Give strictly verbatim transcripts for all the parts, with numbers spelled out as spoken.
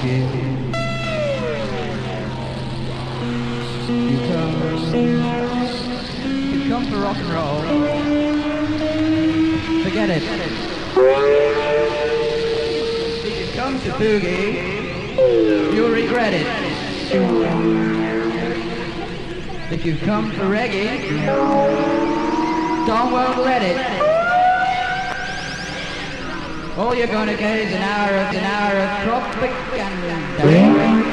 It comes to rock and roll. Forget it. If you come to boogie, you'll regret it. If you come to reggae, don't won't let it. All you're gonna get is an hour of an hour of tropic and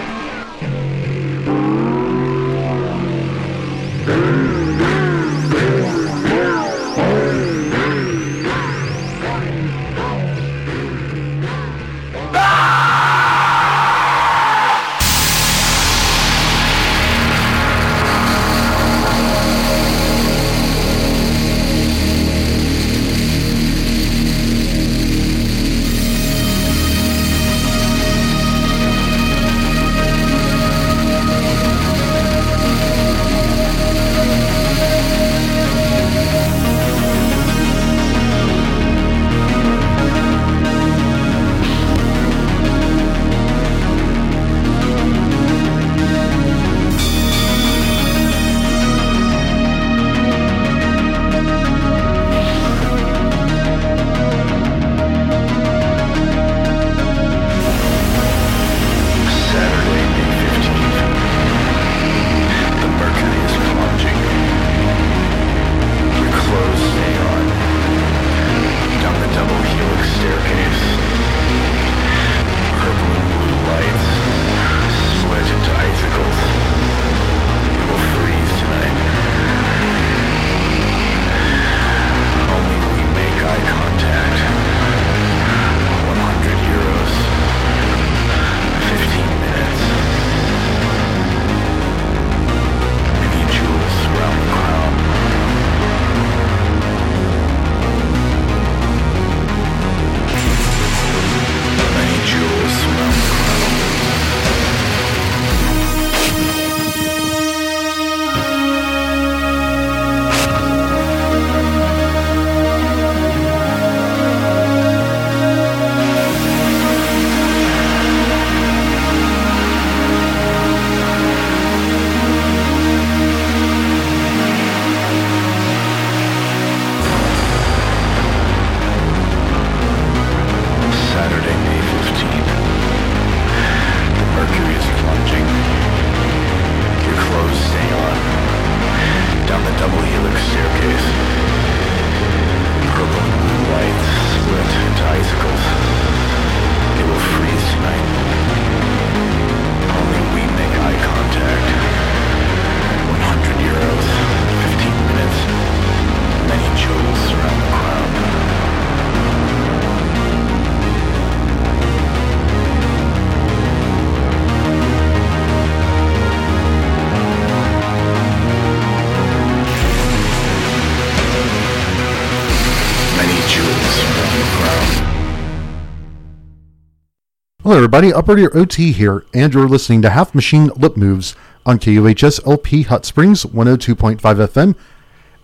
everybody, Upper Deer O T here, and you're listening to Half Machine Lip Moves on K U H S L P Hot Springs one oh two point five F M.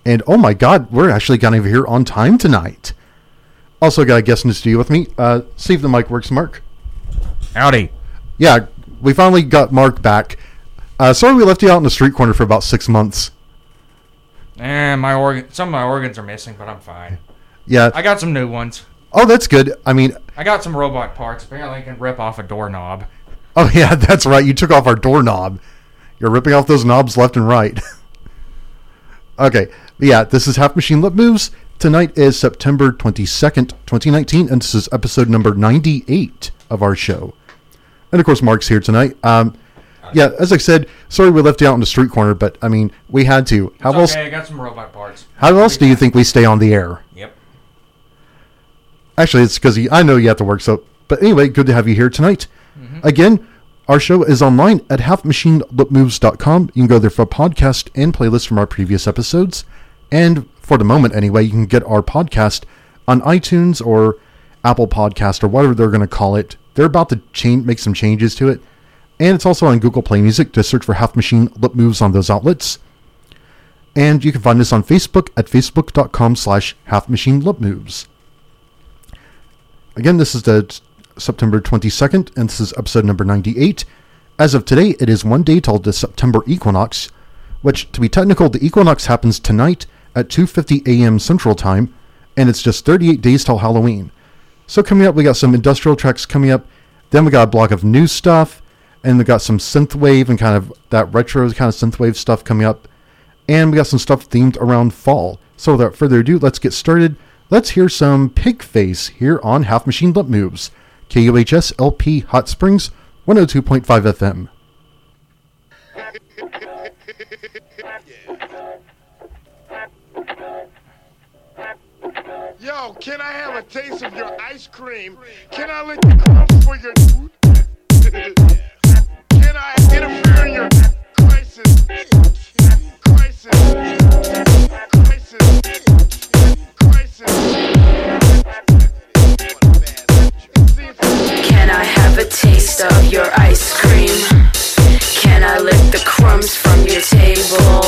And oh my god, we're actually getting over here on time tonight. Also got a guest in the studio with me. Uh, see if the mic works, Mark. Howdy. Yeah, we finally got Mark back. Uh, sorry we left you out in the street corner for about six months. Eh, my organ- some of my organs are missing, but I'm fine. Yeah. I got some new ones. Oh, that's good. I mean... I got some robot parts. Apparently I can rip off a doorknob. Oh, yeah, that's right. You took off our doorknob. You're ripping off those knobs left and right. Okay. Yeah, this is Half Machine Lip Moves. Tonight is September twenty-second, twenty nineteen, and this is episode number ninety-eight of our show. And, of course, Mark's here tonight. Um, yeah, as I said, sorry we left you out in the street corner, but, I mean, we had to. How else? Okay, I got some robot parts. How else do you think we stay on the air? Yep. Actually, it's because I know you have to work, so... But anyway, good to have you here tonight. Mm-hmm. Again, our show is online at half machine lip moves dot com. You can go there for a podcast and playlist from our previous episodes. And for the moment, anyway, you can get our podcast on iTunes or Apple Podcast or whatever they're going to call it. They're about to change, make some changes to it. And it's also on Google Play Music. Just search for Half Machine Lip Moves on those outlets. And you can find us on Facebook at facebook dot com slash half machine lip moves. Again, this is the September twenty-second, and this is episode number ninety-eight. As of today, it is one day till the September equinox, which, to be technical, the equinox happens tonight at two fifty a.m. Central Time, and it's just thirty-eight days till Halloween. So coming up, we got some industrial tracks coming up, then we got a block of new stuff, and we got some synthwave and kind of that retro kind of synthwave stuff coming up, and we got some stuff themed around fall. So without further ado, let's get started. Let's hear some Pigface here on Half Machine Lip Moves, K U H S L P Hot Springs, one oh two point five F M. Yo, can I have a taste of your ice cream? Can I lick your cups for your food? Can I interfere in your crisis? Crisis. Crisis. Can I have a taste of your ice cream? Can I lick the crumbs from your table?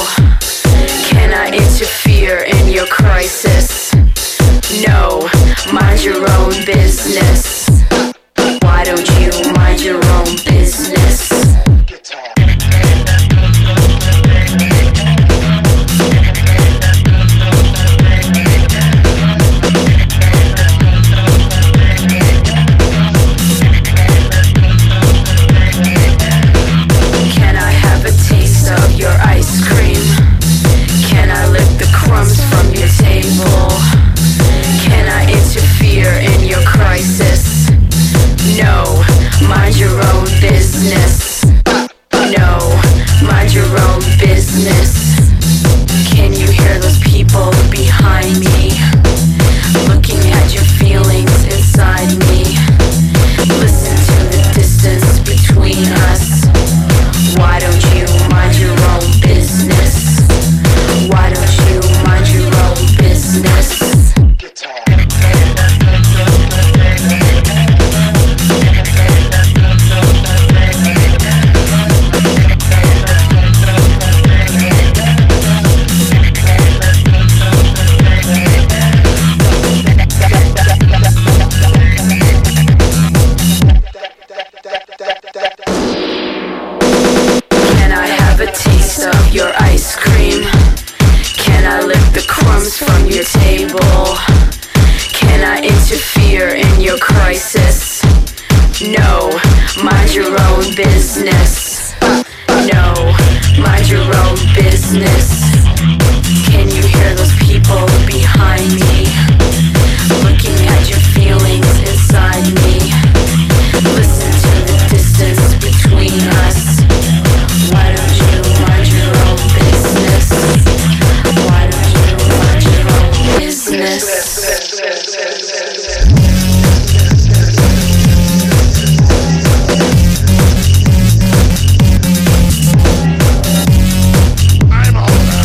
Can I interfere in your crisis? No, mind your own business. Why don't you mind your own business? I'm a holder.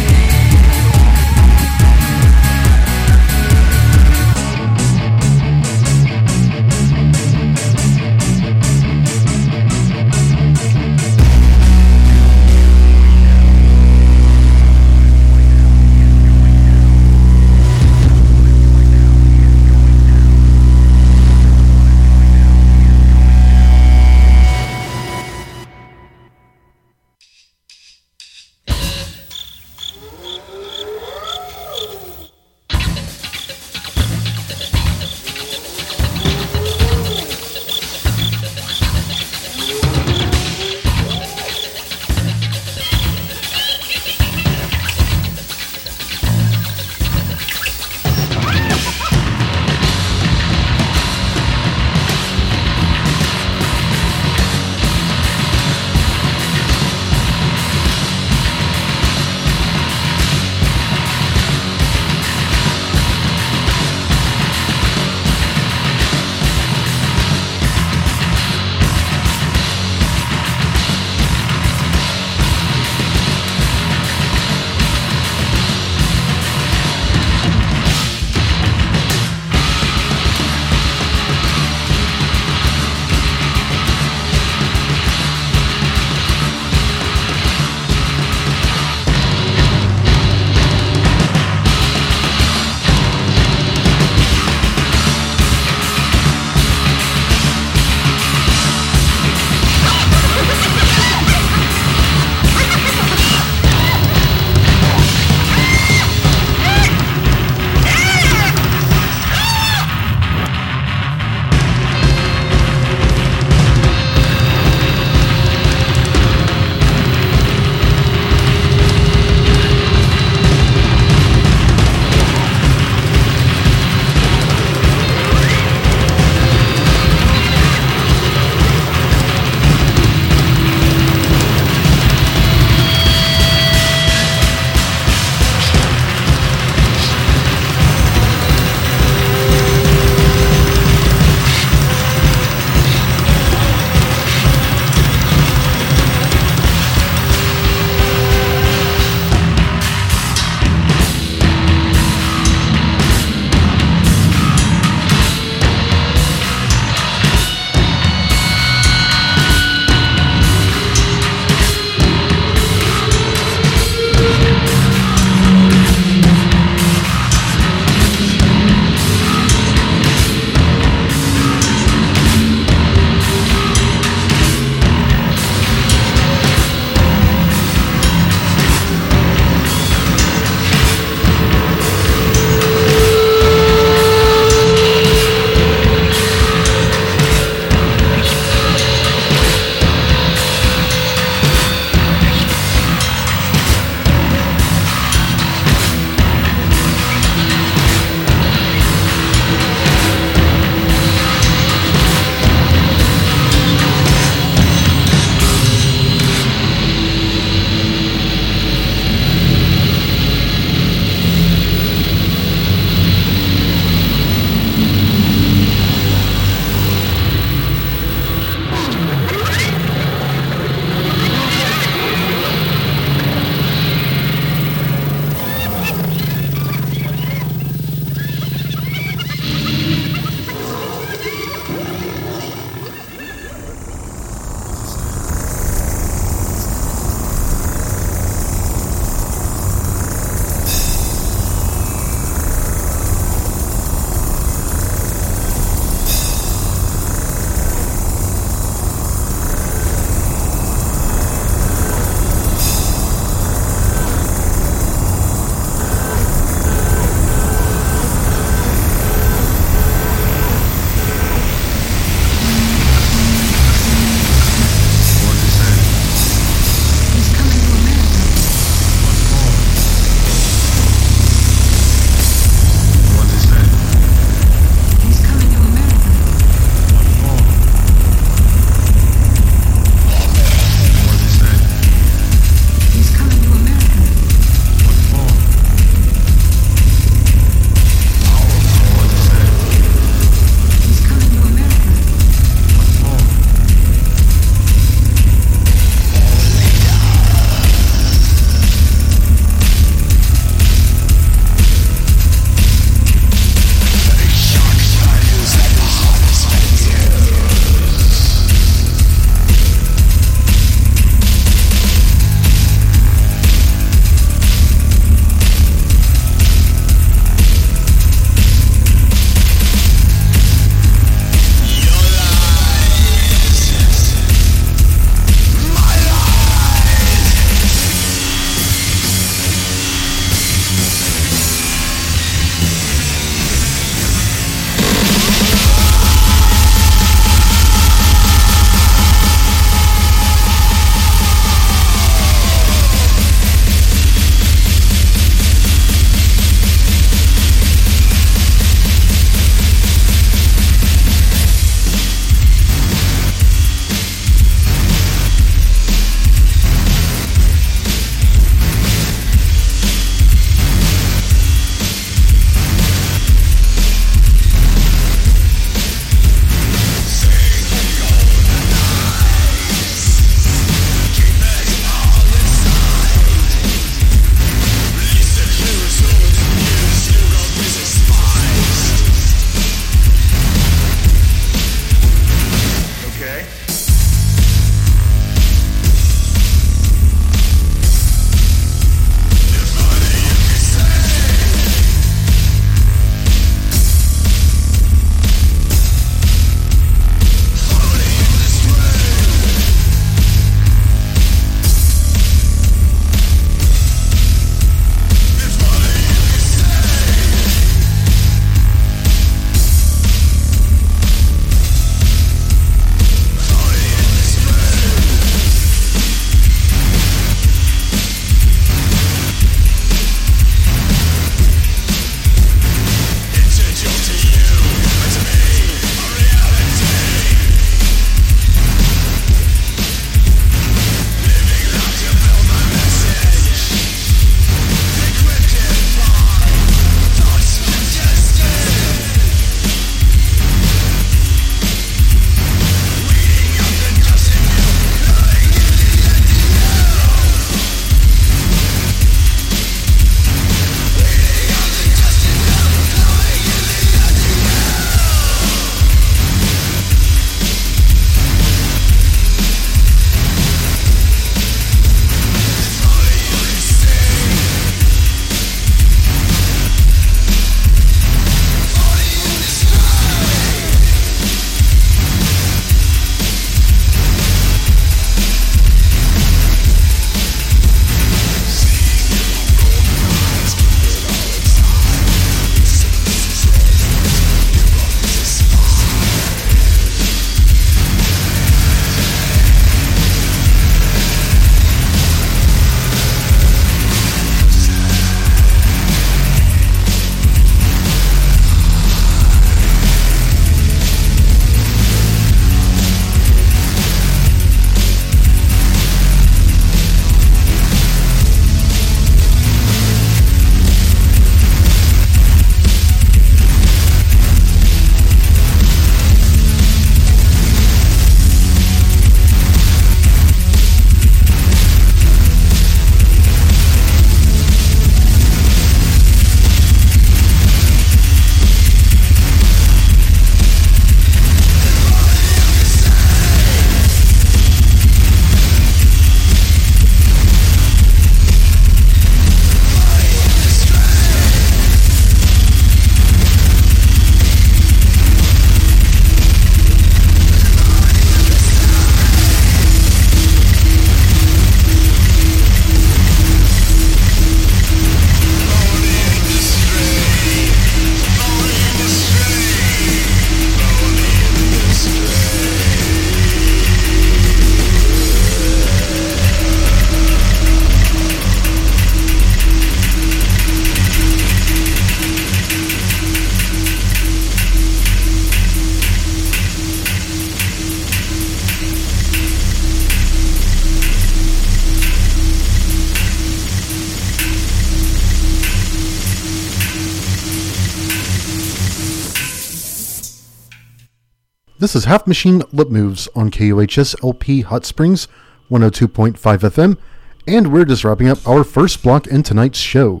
This is Half Machine Lip Moves on K U H S L P Hot Springs one oh two point five F M, and we're just wrapping up our first block in tonight's show.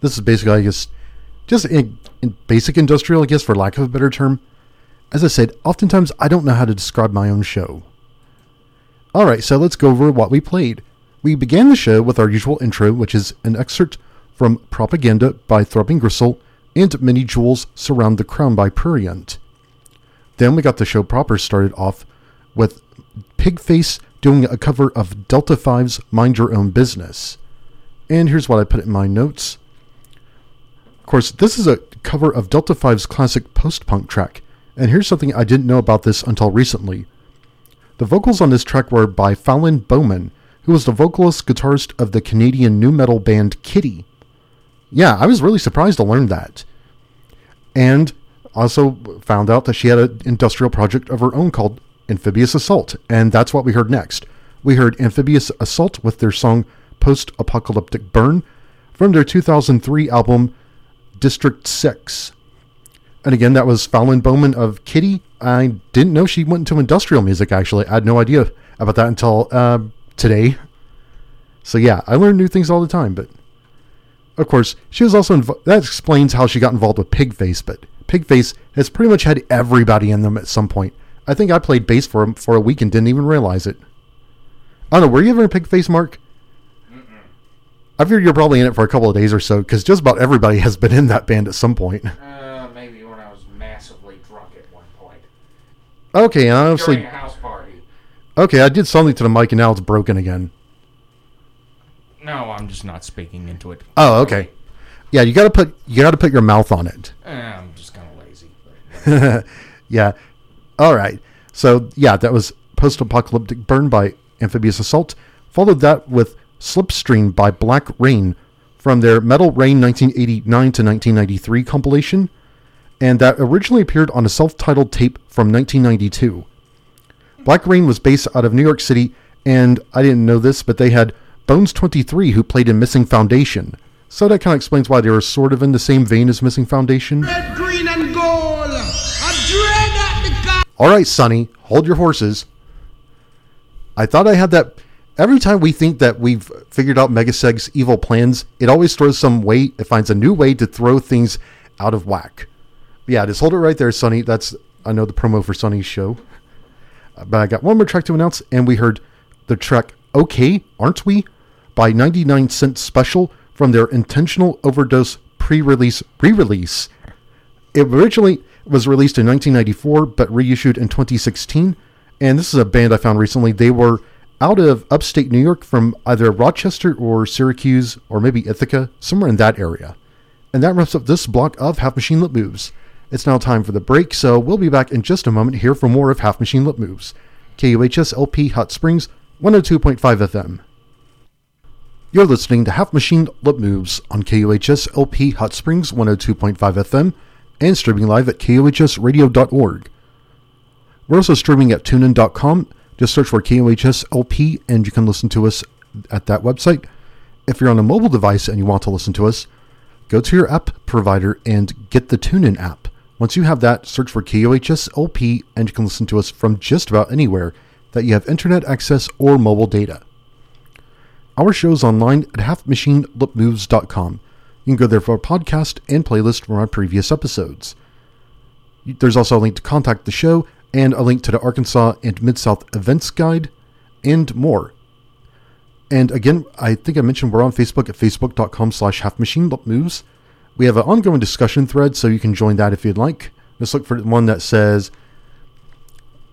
This is basically, I guess, just a, a basic industrial, I guess, for lack of a better term. As I said, oftentimes I don't know how to describe my own show. Alright, so let's go over what we played. We began the show with our usual intro, which is an excerpt from Propaganda by Throbbing Gristle and Many Jewels Surround the Crown by Prurient. Then we got the show proper started off with Pigface doing a cover of Delta Five's Mind Your Own Business. And here's what I put in my notes. Of course, this is a cover of Delta Five's classic post-punk track, and here's something I didn't know about this until recently. The vocals on this track were by Fallon Bowman, who was the vocalist guitarist of the Canadian nu metal band Kitty. Yeah, I was really surprised to learn that. And also found out that she had an industrial project of her own called Amphibious Assault, and that's what we heard next. We heard Amphibious Assault with their song Post-Apocalyptic Burn from their two thousand three album District six. And again, that was Fallon Bowman of Kitty. I didn't know she went into industrial music, actually. I had no idea about that until uh, today. So yeah, I learn new things all the time, but of course, she was also inv- that explains how she got involved with Pigface, but Pigface has pretty much had everybody in them at some point. I think I played bass for him for a week and didn't even realize it. I don't know, were you ever in Pigface, Mark? Mm-mm. I figured you're probably in it for a couple of days or so, because just about everybody has been in that band at some point. Uh, maybe when I was massively drunk at one point. Okay, I honestly... During a house party. Okay, I did something to the mic and now it's broken again. No, I'm just not speaking into it. Oh, okay. Yeah, you gotta put you gotta put your mouth on it. Eh, I'm just kind of lazy. But... yeah. All right. So yeah, that was Post-Apocalyptic Burn by Amphibious Assault. Followed that with Slipstream by Black Rain from their Metal Rain nineteen eighty-nine to nineteen ninety-three compilation, and that originally appeared on a self-titled tape from nineteen ninety-two. Black Rain was based out of New York City, and I didn't know this, but they had Bones twenty-three, who played in Missing Foundation. So that kind of explains why they were sort of in the same vein as Missing Foundation. Red, green, and gold. The... All right, Sonny, hold your horses. I thought I had that... Every time we think that we've figured out Megaseg's evil plans, it always throws some way... It finds a new way to throw things out of whack. But yeah, just hold it right there, Sonny. That's, I know, the promo for Sonny's show. But I got one more track to announce, and we heard the track Okay, Aren't We? By ninety-nine cent Special from their Intentional Overdose pre-release re-release. It originally was released in nineteen ninety-four, but reissued in twenty sixteen. And this is a band I found recently. They were out of upstate New York from either Rochester or Syracuse or maybe Ithaca, somewhere in that area. And that wraps up this block of Half Machine Lip Moves. It's now time for the break, so we'll be back in just a moment here for more of Half Machine Lip Moves. K U H S L P Hot Springs, one oh two point five F M. You're listening to Half Machine Lip Moves on K U H S L P Hot Springs one oh two point five F M and streaming live at K U H S radio dot org. We're also streaming at tune in dot com. Just search for K U H S L P and you can listen to us at that website. If you're on a mobile device and you want to listen to us, go to your app provider and get the TuneIn app. Once you have that, search for K U H S L P and you can listen to us from just about anywhere that you have internet access or mobile data. Our show's online at half machine lip moves dot com. You can go there for a podcast and playlist from our previous episodes. There's also a link to contact the show and a link to the Arkansas and Mid-South Events Guide and more. And again, I think I mentioned we're on Facebook at facebook dot com slash half machine lip moves. We have an ongoing discussion thread, so you can join that if you'd like. Just look for the one that says,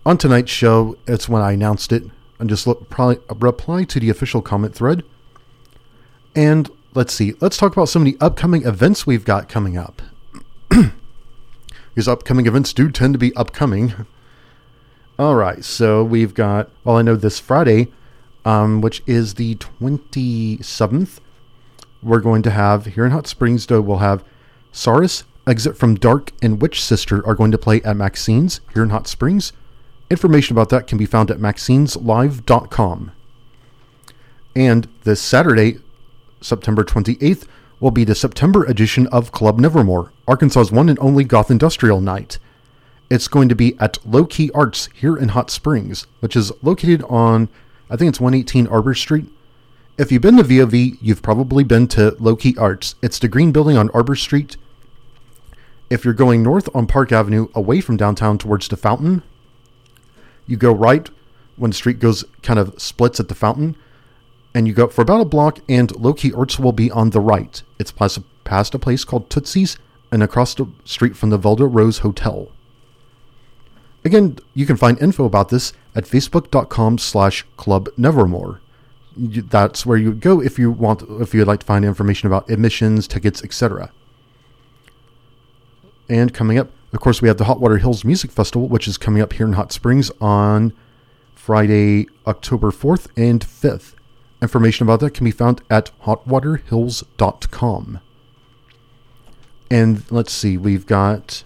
on tonight's show, it's when I announced it. And just look, probably reply to the official comment thread. And let's see, let's talk about some of the upcoming events we've got coming up. Because upcoming events do tend to be upcoming. All right, so we've got, well, I know this Friday, um, which is the twenty-seventh, we're going to have, here in Hot Springs, though, we'll have Saurus, Exit from Dark, and Witch Sister are going to play at Maxine's here in Hot Springs. Information about that can be found at maxines live dot com. And this Saturday, September twenty-eighth, will be the September edition of Club Nevermore, Arkansas's one and only goth industrial night. It's going to be at Low Key Arts here in Hot Springs, which is located on, I think it's one eighteen Arbor Street. If you've been to V O V, you've probably been to Low Key Arts. It's the green building on Arbor Street. If you're going north on Park Avenue, away from downtown towards the fountain, you go right when the street goes kind of splits at the fountain, and you go for about a block, and Low Key Arts will be on the right. It's past, past a place called Tootsie's and across the street from the Velda Rose Hotel. Again, you can find info about this at facebook.com slash Club Nevermore. That's where you would go if you want, if you'd like to find information about admissions, tickets, et cetera. And coming up, of course, we have the Hot Water Hills Music Festival, which is coming up here in Hot Springs on Friday, October fourth and fifth. Information about that can be found at hot water hills dot com. And let's see, we've got...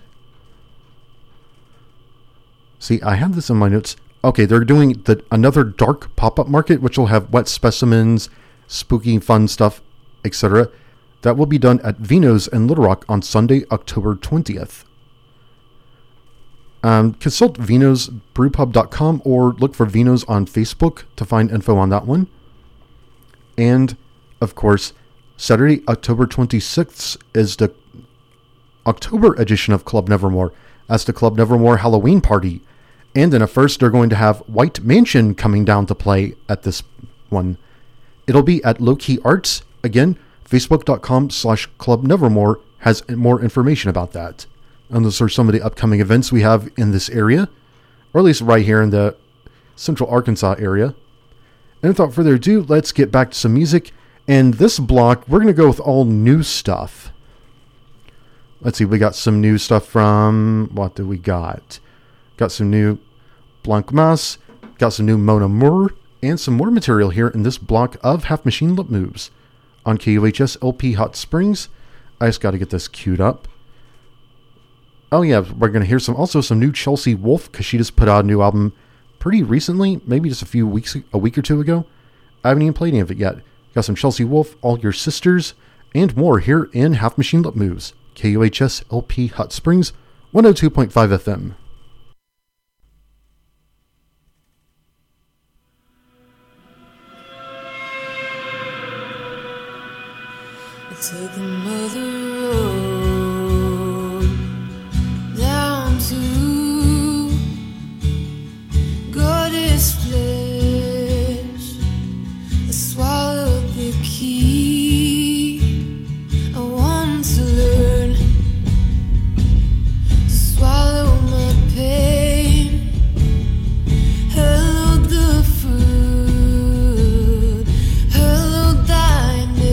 See, I have this in my notes. Okay, they're doing the another dark pop-up market, which will have wet specimens, spooky fun stuff, et cetera. That will be done at Vino's in Little Rock on Sunday, October twentieth. Um, consult vinos brew pub dot com or look for Vino's on Facebook to find info on that one. And, of course, Saturday, October twenty-sixth is the October edition of Club Nevermore. That's the Club Nevermore Halloween party. And then at first, they're going to have White Mansion coming down to play at this one. It'll be at Low Key Arts. Again, facebook.com slash Club Nevermore has more information about that. And those are some of the upcoming events we have in this area, or at least right here in the central Arkansas area. And without further ado, let's get back to some music. And this block, we're going to go with all new stuff. Let's see, we got some new stuff from... What do we got? Got some new Blanck Mass, got some new Mona Moore, and some more material here in this block of Half Machine Lip Moves on K U H S L P Hot Springs. I just got to get this queued up. Oh yeah, we're going to hear some also some new Chelsea Wolfe, because she just put out a new album pretty recently, maybe just a few weeks, a week or two ago. I haven't even played any of it yet. Got some Chelsea Wolfe, All Your Sisters, and more here in Half Machine Lip Moves. K U H S L P Hot Springs, one oh two point five F M. To the mother road down to goddess flesh. I swallowed the key. I want to learn to swallow my pain. Hello, the food. Hello, thy name. Hello.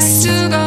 Sex to go.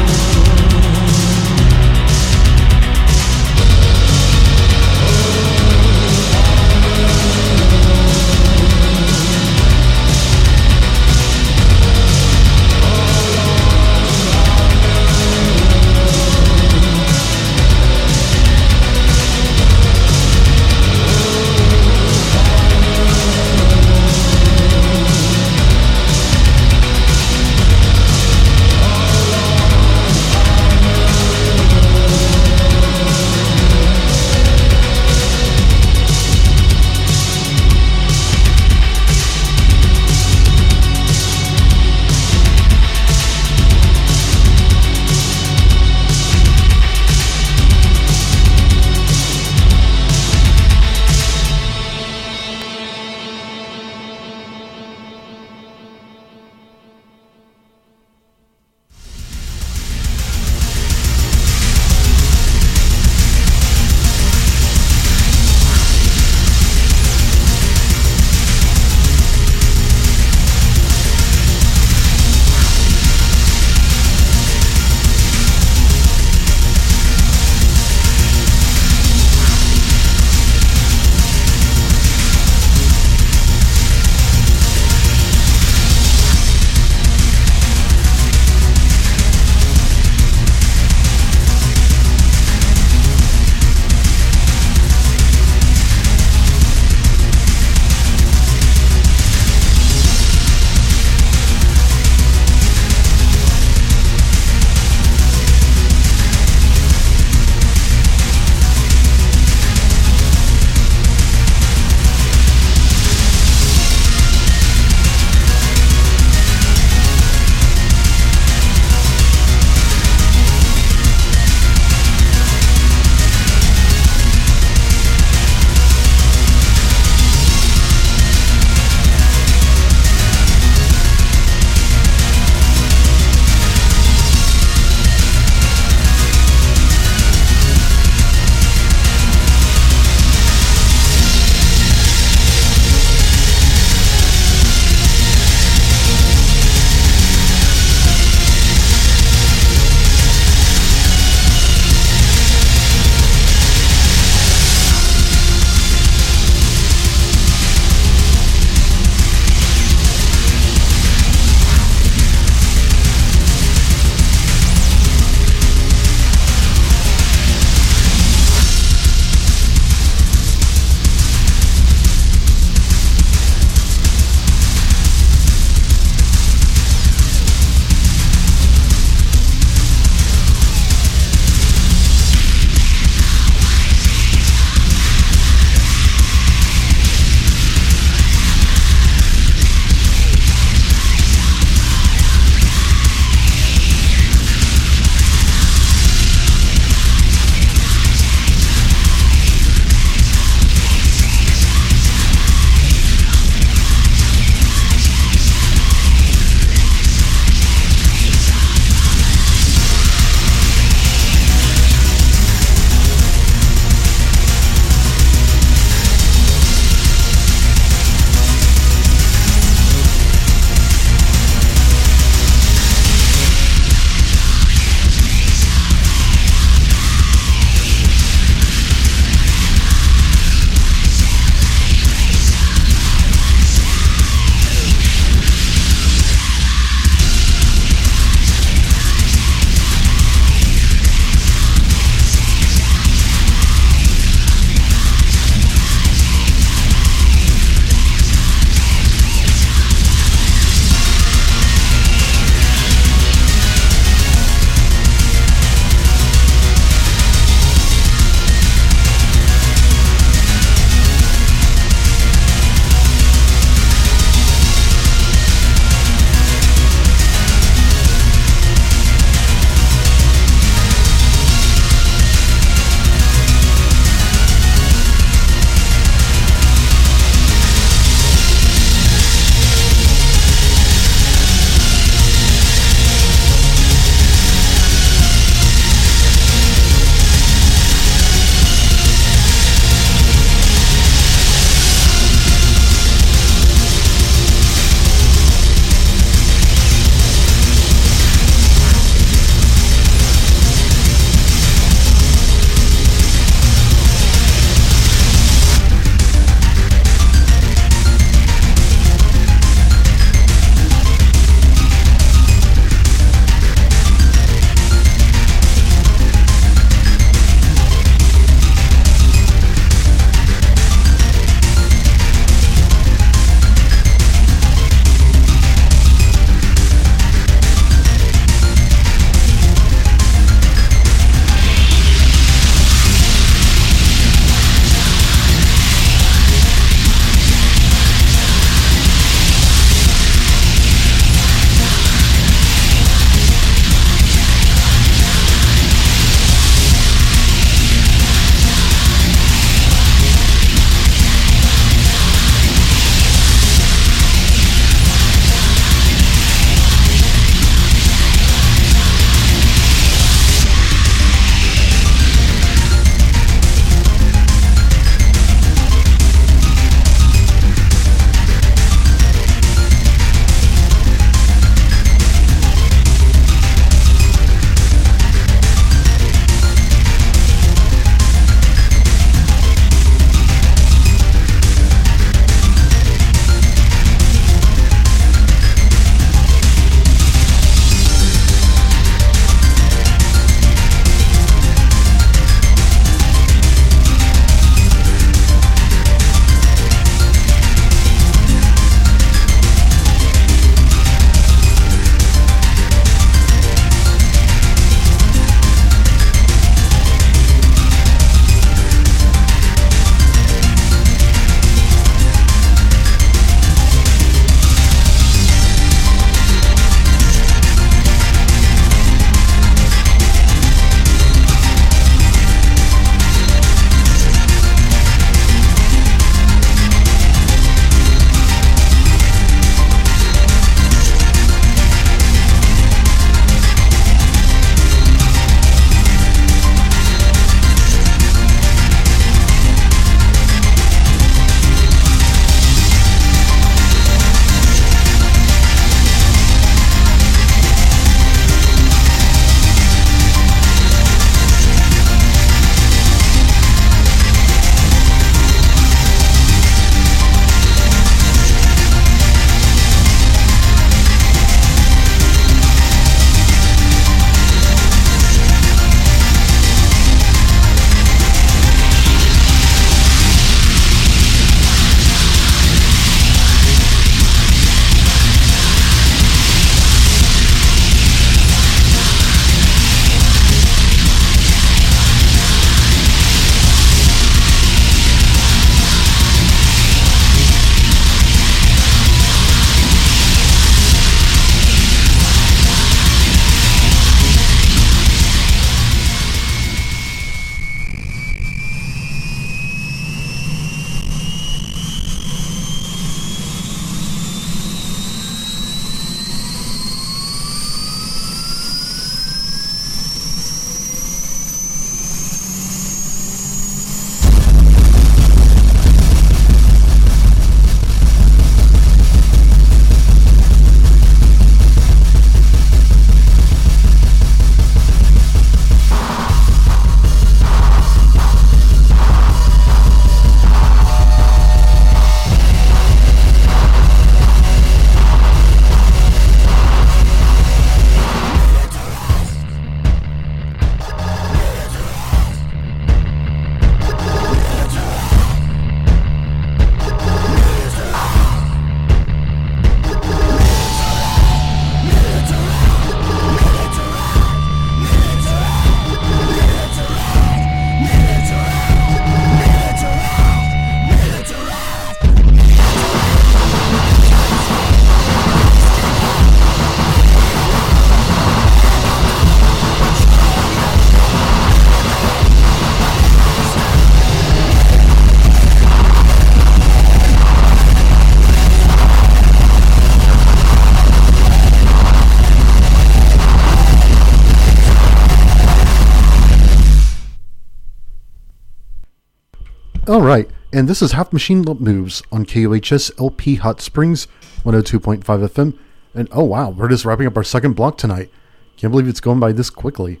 All right, and this is Half Machine Lip Moves on K U H S L P Hot Springs, one oh two point five F M. And oh wow, we're just wrapping up our second block tonight. Can't believe it's going by this quickly.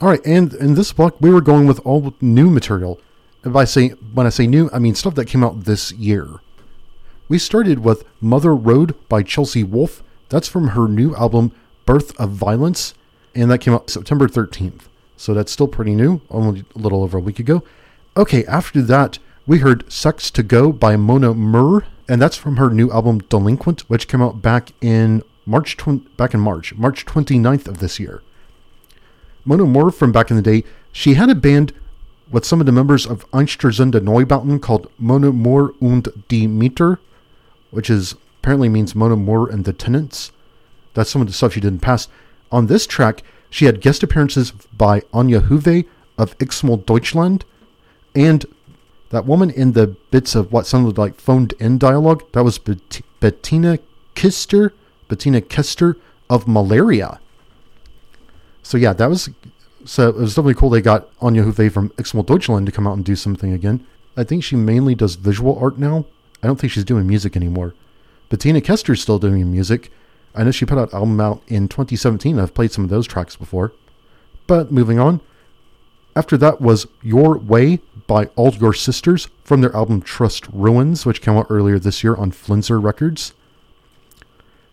All right, and in this block, we were going with all new material. And by saying, when I say new, I mean stuff that came out this year. We started with Mother Road by Chelsea Wolfe. That's from her new album, Birth of Violence, and that came out September thirteenth. So that's still pretty new, only a little over a week ago. Okay, after that, we heard Sex to Go by Mona Moore, and that's from her new album, Delinquent, which came out back in March tw- back in March, March 29th of this year. Mona Moore, from back in the day, she had a band with some of the members of Einstürzende Neubauten called Mona Moore und die Mieter, which is apparently means Mona Moore and the Tenants. That's some of the stuff she did in the past. On this track, she had guest appearances by Anja Huwe of Xmal Deutschland, and that woman in the bits of what sounded like phoned-in dialogue, that was Bet- Bettina Kister, Bettina Kister of Malaria. So yeah, that was, so it was definitely cool they got Anja Huwe from Xmal Deutschland to come out and do something again. I think she mainly does visual art now. I don't think she's doing music anymore. Bettina Kester's still doing music. I know she put out an album out in twenty seventeen. I've played some of those tracks before. But moving on. After that was Your Way by All Your Sisters from their album Trust Ruins, which came out earlier this year on Flinzer Records.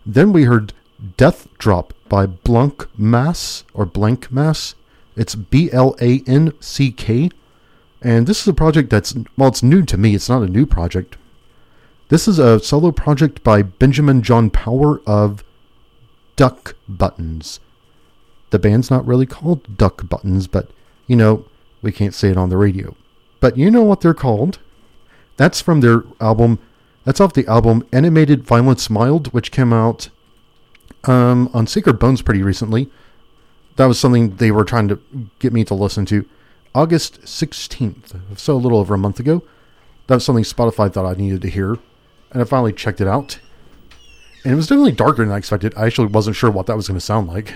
Then we heard Death Drop by Blanck Mass, or Blanck Mass. It's B L A N C K. And this is a project that's, well, it's new to me. It's not a new project. This is a solo project by Benjamin John Power of Duck Buttons. The band's not really called Duck Buttons, but, you know, we can't say it on the radio. But you know what they're called. That's from their album, that's off the album Animated Violence Mild, which came out um, on Sacred Bones pretty recently. That was something they were trying to get me to listen to. August sixteenth, so a little over a month ago. That was something Spotify thought I needed to hear. And I finally checked it out. And it was definitely darker than I expected. I actually wasn't sure what that was going to sound like.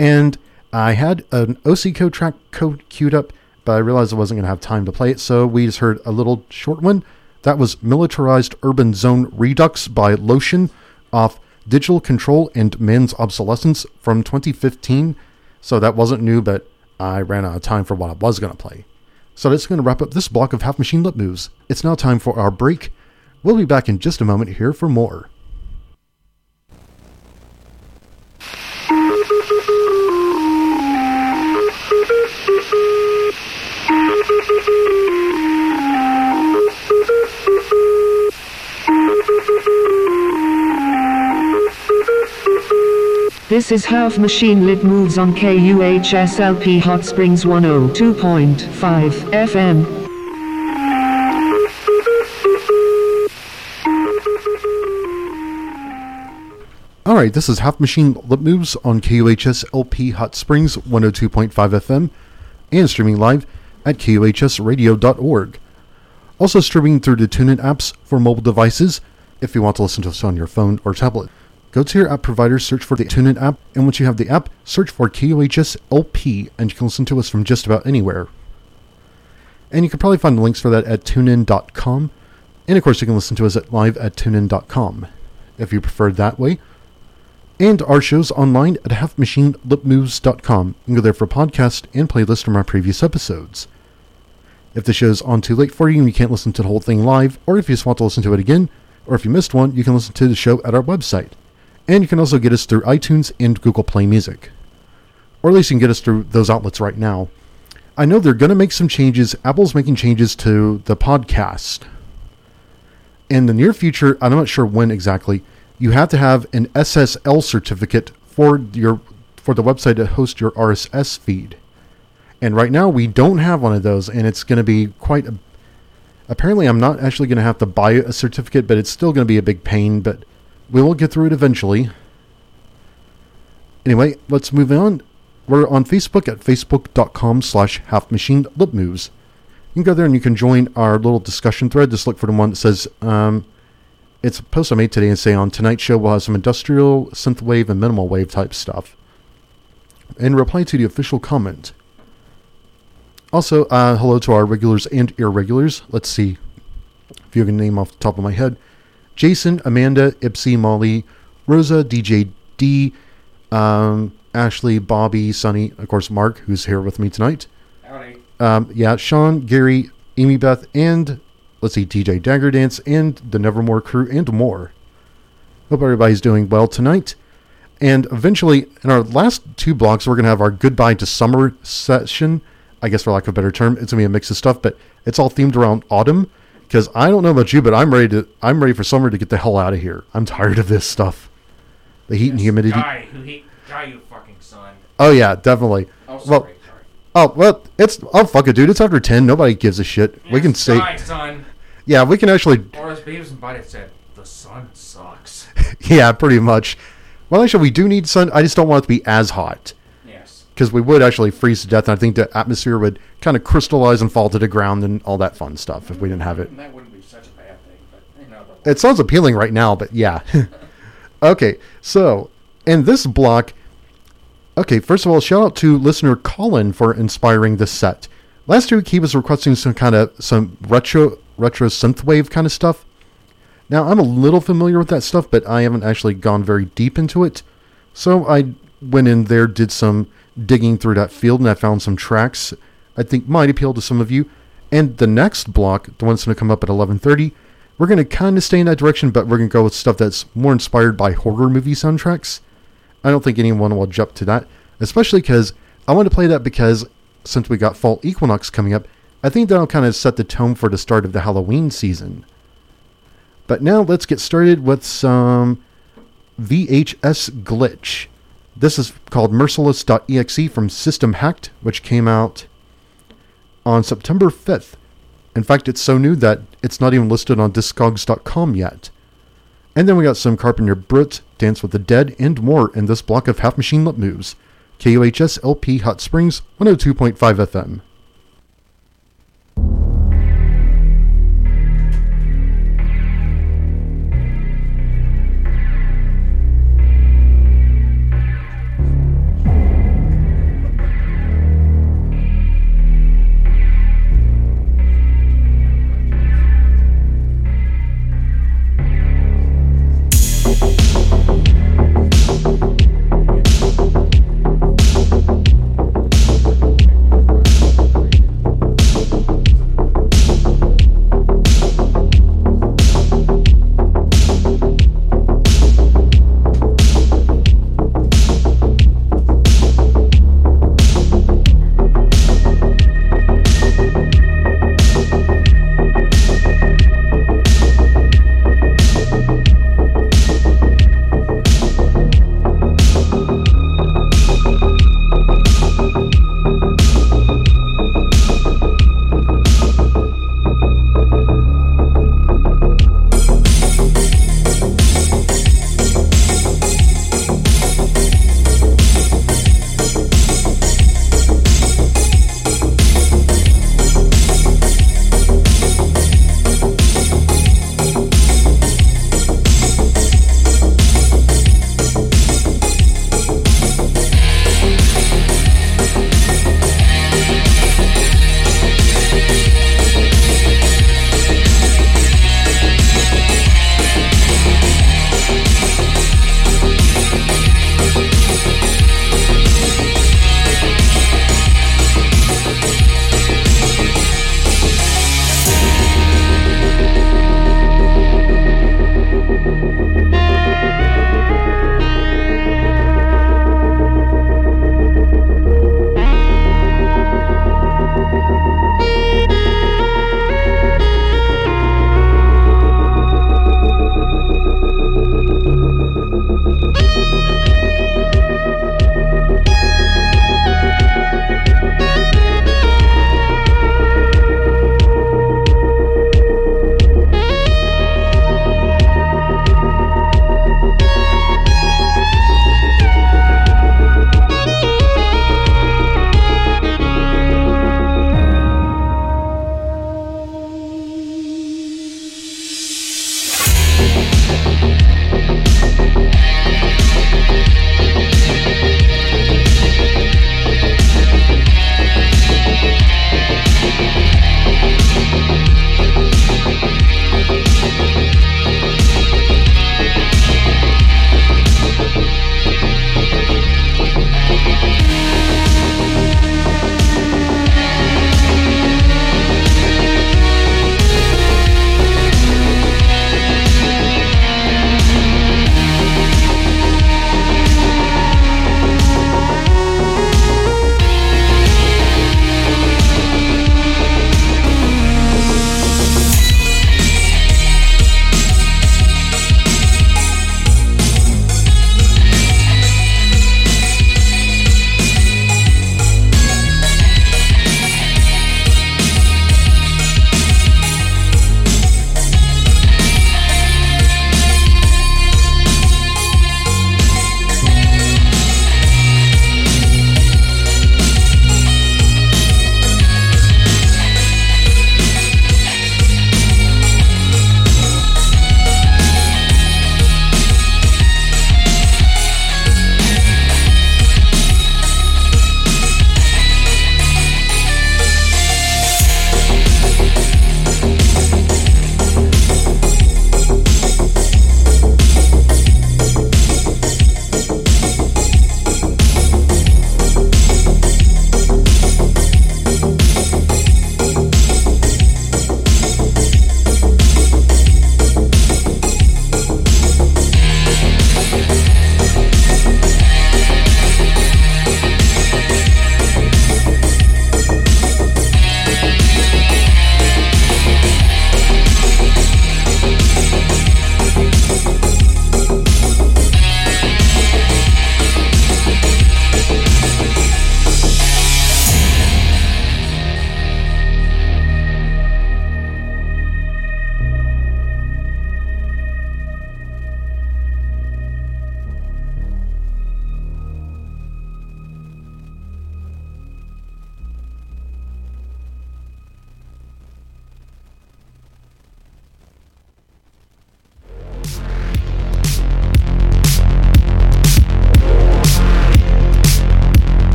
And I had an O C C O track code queued up, but I realized I wasn't going to have time to play it. So we just heard a little short one. That was Militarized Urban Zone Redux by Lotion off Digital Control and Men's Obsolescence from twenty fifteen. So that wasn't new, but I ran out of time for what I was going to play. So that's going to wrap up this block of Half Machine Lip Moves. It's now time for our break. We'll be back in just a moment here for more. This is Half Machine Lip Moves on K U H S L P Hot Springs one oh two point five F M. Alright, this is Half Machine Lip Moves on K U H S L P Hot Springs one oh two point five F M and streaming live at K U H S radio dot org. Also streaming through the TuneIn apps for mobile devices if you want to listen to us on your phone or tablet. Go to your app provider, search for the TuneIn app, and once you have the app, search for K U H S L P, and you can listen to us from just about anywhere. And you can probably find the links for that at tune in dot com, and of course you can listen to us at live at tune in dot com, if you prefer that way. And our show's online at half machine lip moves dot com. You can go there for podcast and playlist from our previous episodes. If the show's on too late for you and you can't listen to the whole thing live, or if you just want to listen to it again, or if you missed one, you can listen to the show at our website. And you can also get us through iTunes and Google Play Music. Or at least you can get us through those outlets right now. I know they're going to make some changes. Apple's making changes to the podcast. In the near future, I'm not sure when exactly, you have to have an S S L certificate for your for the website to host your R S S feed. And right now, we don't have one of those, and it's going to be quite a... Apparently, I'm not actually going to have to buy a certificate, but it's still going to be a big pain, but we will get through it eventually. Anyway, let's move on. We're on Facebook at facebook.com slash halfmachinelipmoves. You can go there and you can join our little discussion thread. Just look for the one that says, um, it's a post I made today and say on tonight's show we'll have some industrial, synthwave, and minimal wave type stuff. And reply to the official comment. Also, uh, hello to our regulars and irregulars. Let's see if you can name off the top of my head. Jason, Amanda, Ipsy, Molly, Rosa, D J D, um, Ashley, Bobby, Sunny, of course, Mark, who's here with me tonight. Howdy. Um, yeah, Sean, Gary, Amy Beth, and let's see, D J Dagger Dance, and the Nevermore crew, and more. Hope everybody's doing well tonight. And eventually, in our last two blocks, we're going to have our Goodbye to Summer session. I guess for lack of a better term, it's going to be a mix of stuff, but it's all themed around autumn. Because I don't know about you, but I'm ready to I'm ready for summer to get the hell out of here. I'm tired of this stuff. The heat yes, and humidity. Die, who heat, die, you fucking son. Oh, yeah, definitely. Oh, sorry, well, sorry. Oh, well, it's... Oh, fuck it, dude. It's after ten. Nobody gives a shit. Yes, we can say... Die, son. Yeah, we can actually... Or as Beavis and Butthead said, the sun sucks. Yeah, pretty much. Well, actually, we do need sun. I just don't want it to be as hot. Yes. Because we would actually freeze to death, and I think the atmosphere would kind of crystallize and fall to the ground and all that fun stuff if we didn't have it. That wouldn't be such a bad thing, but... You know, but it sounds appealing right now, but yeah. Okay, so, in this block... Okay, first of all, shout out to listener Colin for inspiring this set. Last week, he was requesting some kind of some retro retro synthwave kind of stuff. Now, I'm a little familiar with that stuff, but I haven't actually gone very deep into it. So I went in there, did some digging through that field, and I found some tracks I think might appeal to some of you. And the next block, the one's going to come up at eleven thirty, we're going to kind of stay in that direction, but we're going to go with stuff that's more inspired by horror movie soundtracks. I don't think anyone will jump to that, especially because I want to play that because since we got Fall Equinox coming up, I think that'll kind of set the tone for the start of the Halloween season. But now let's get started with some V H S Glitch. This is called Merciless dot E X E from System Hacked, which came out on September fifth. In fact, it's so new that it's not even listed on Discogs dot com yet. And then we got some Carpenter Brut, Dance with the Dead, and more in this block of Half Machine Lip Moves. K U H S L P Hot Springs, one oh two point five F M.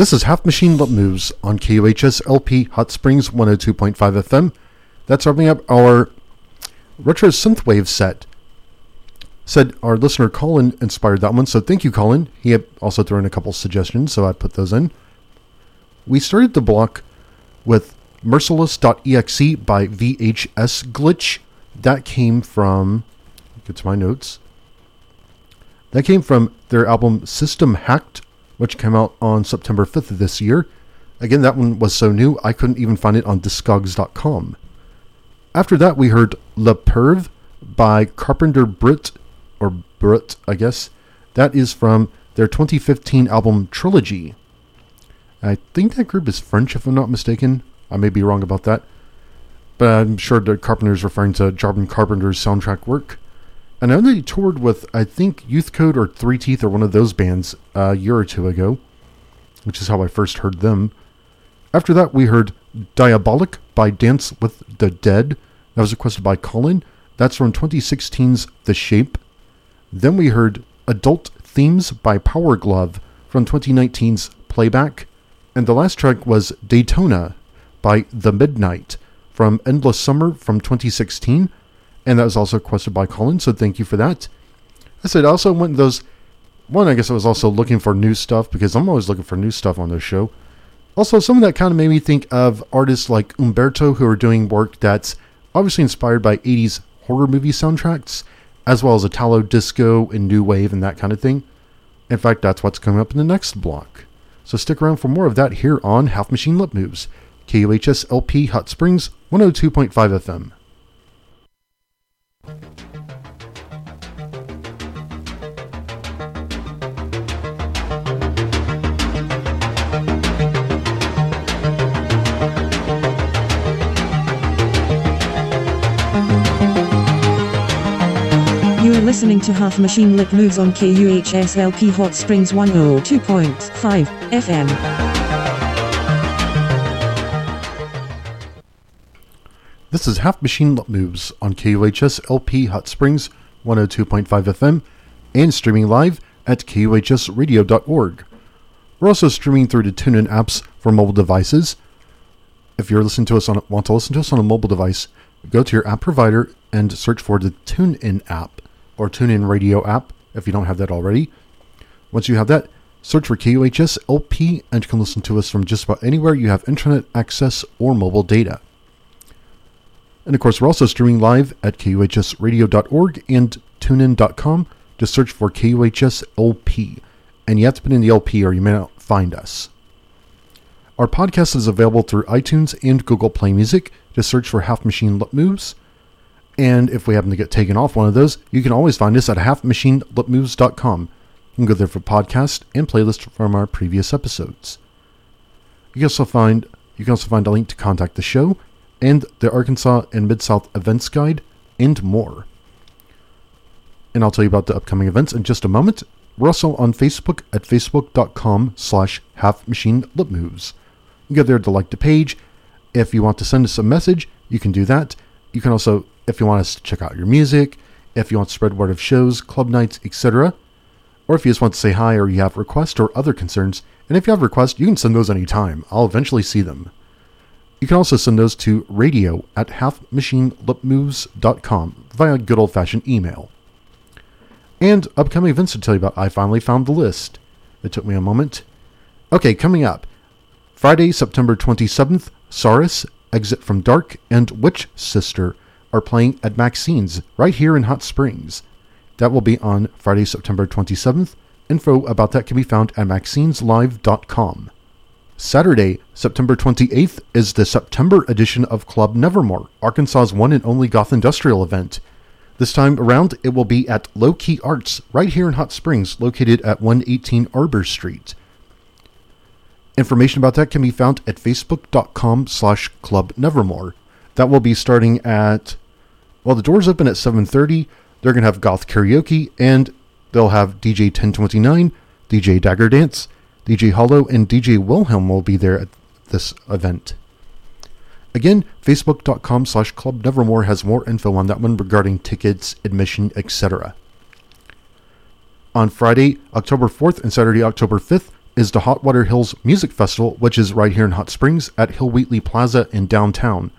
This is Half Machine Lip Moves on K U H S L P Hot Springs one oh two point five F M. That's wrapping up our retro synthwave set. Said our listener Colin inspired that one, so thank you, Colin. He had also thrown a couple suggestions, so I put those in. We started the block with Merciless.exe by V H S Glitch. That came from, get to my notes, that came from their album System Hacked, which came out on September fifth of this year. Again, that one was so new, I couldn't even find it on discogs dot com. After that, we heard Le Perv by Carpenter Brut, or Brut, I guess. That is from their twenty fifteen album Trilogy. I think that group is French, if I'm not mistaken. I may be wrong about that. But I'm sure that Carpenter's referring to John Carpenter's soundtrack work. And I know they toured with, I think, Youth Code or Three Teeth or one of those bands a year or two ago, which is how I first heard them. After that, we heard Diabolic by Dance with the Dead. That was requested by Colin. That's from twenty sixteen's The Shape. Then we heard Adult Themes by Power Glove from twenty nineteen's Playback. And the last track was Daytona by The Midnight from Endless Summer from twenty sixteen. And that was also requested by Colin, so thank you for that. I said I also went those... One, I guess I was also looking for new stuff, because I'm always looking for new stuff on this show. Also, some of that kind of made me think of artists like Umberto, who are doing work that's obviously inspired by eighties horror movie soundtracks, as well as Italo disco and new wave and that kind of thing. In fact, that's what's coming up in the next block. So stick around for more of that here on Half Machine Lip Moves, K U H S L P Hot Springs, one oh two point five F M. You are listening to Half Machine Lip Moves on K U H S L P Hot Springs one oh two point five F M. This is Half Machine Lip Moves on K U H S L P Hot Springs one oh two point five F M and streaming live at K U H S radio dot org. We're also streaming through the TuneIn apps for mobile devices. If you're listening to us on want to listen to us on a mobile device, go to your app provider and search for the TuneIn app or TuneIn Radio app if you don't have that already. Once you have that, search for K U H S L P and you can listen to us from just about anywhere you have internet access or mobile data. And of course, we're also streaming live at K U H S radio dot org and TuneIn dot com. Just search for K U H S L P. And you have to put in the L P or you may not find us. Our podcast is available through iTunes and Google Play Music. Just search for Half Machine Lip Moves. And if we happen to get taken off one of those, you can always find us at half machine lip moves dot com. You can go there for podcasts and playlists from our previous episodes. You can also find you can also find a link to contact the show and the Arkansas and Mid-South Events Guide and more. And I'll tell you about the upcoming events in just a moment. We're also on Facebook at facebook.com slash halfmachinelipmoves. You can go there to like the page. If you want to send us a message, you can do that. You can also, if you want us to check out your music, if you want to spread word of shows, club nights, et cetera. Or if you just want to say hi or you have requests or other concerns. And if you have requests, you can send those anytime. I'll eventually see them. You can also send those to radio at halfmachinelipmoves dot com via good old-fashioned email. And upcoming events to tell you about. I finally found the list. It took me a moment. Okay, coming up. Friday, September twenty-seventh, Saurus, Exit from Dark, and Witch Sister are playing at Maxine's right here in Hot Springs. That will be on Friday, September twenty-seventh. Info about that can be found at maxines live dot com. Saturday, September twenty-eighth is the September edition of Club Nevermore, Arkansas's one and only goth industrial event. This time around, it will be at Low Key Arts right here in Hot Springs, located at one eighteen Arbor Street. Information about that can be found at facebook.com slash club nevermore. That will be starting at, well, the doors open at seven thirty. They're going to have goth karaoke, and they'll have D J ten twenty-nine, D J Dagger Dance, D J Hollow, and D J Wilhelm will be there at this event. Again, facebook.com slash club nevermore has more info on that one regarding tickets, admission, et cetera. On Friday, October fourth and Saturday, October fifth, is the Hot Water Hills Music Festival, which is right here in Hot Springs at Hill Wheatley Plaza in downtown.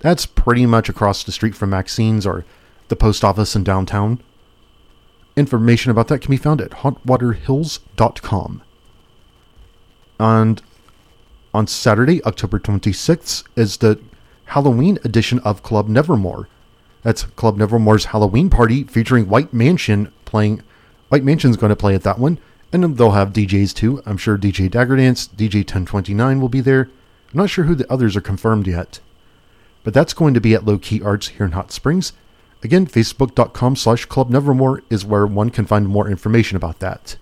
That's pretty much across the street from Maxine's or the post office in downtown. Information about that can be found at hot water hills dot com. And on Saturday, October twenty-sixth, is the Halloween edition of Club Nevermore. That's Club Nevermore's Halloween party featuring White Mansion playing. White Mansion's going to play at that one. And they'll have D Js too. I'm sure D J Dagger Dance, D J ten twenty-nine will be there. I'm not sure who the others are confirmed yet. But that's going to be at Low Key Arts here in Hot Springs. Again, facebook.com slash Club Nevermore is where one can find more information about that.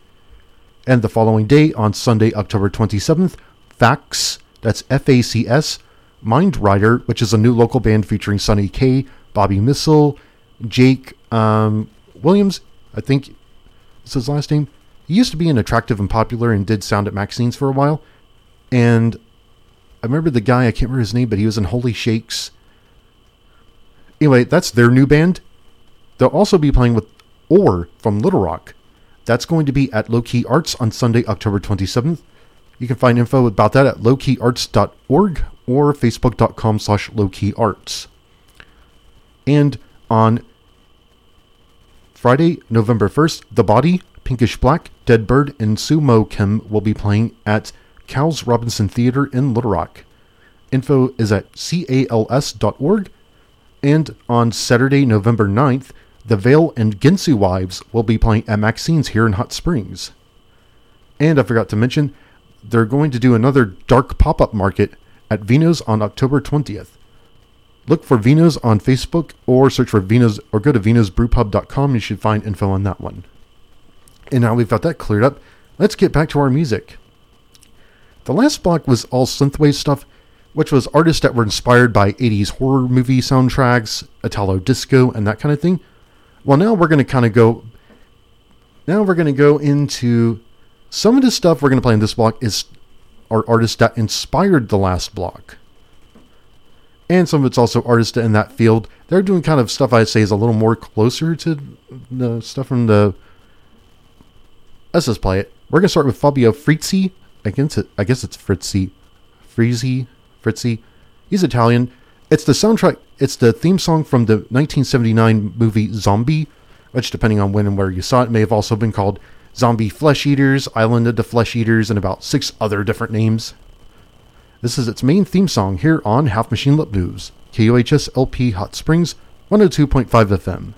And the following day, on Sunday, October twenty-seventh, F A C S, that's F A C S, Mind Rider, which is a new local band featuring Sonny K, Bobby Missile, Jake um, Williams, I think is his last name. He used to be an attractive and popular and did sound at Maxine's for a while. And I remember the guy, I can't remember his name, but he was in Holy Shakes. Anyway, that's their new band. They'll also be playing with Orr from Little Rock. That's going to be at Low Key Arts on Sunday, October twenty-seventh. You can find info about that at low key arts dot org or facebook.com slash lowkeyarts. And on Friday, November first, The Body, Pinkish Black, Dead Bird, and Sue Mo Kim will be playing at Cal's Robinson Theater in Little Rock. Info is at C A L S dot org. And on Saturday, November ninth, The Veil and Ginsu Wives will be playing at Maxine's here in Hot Springs. And I forgot to mention, they're going to do another dark pop-up market at Vino's on October twentieth. Look for Vino's on Facebook or search for Vino's or go to vinos brew pub dot com. You should find info on that one. And now we've got that cleared up, let's get back to our music. The last block was all synthwave stuff, which was artists that were inspired by eighties horror movie soundtracks, Italo disco, and that kind of thing. Well, now we're going to kind of go... Now we're going to go into... Some of the stuff we're going to play in this block is are artists that inspired the last block. And some of it's also artists in that field. They're doing kind of stuff I'd say is a little more closer to the stuff from the... Let's just play it. We're going to start with Fabio Frizzi. I guess, it, I guess it's Frizzi. Frizzi. Frizzi. He's Italian. It's the soundtrack. It's the theme song from the nineteen seventy-nine movie Zombie, which depending on when and where you saw it, may have also been called Zombie Flesh Eaters, Island of the Flesh Eaters, and about six other different names. This is its main theme song here on Half Machine Lip Moves, K U H S L P Hot Springs, one oh two point five F M.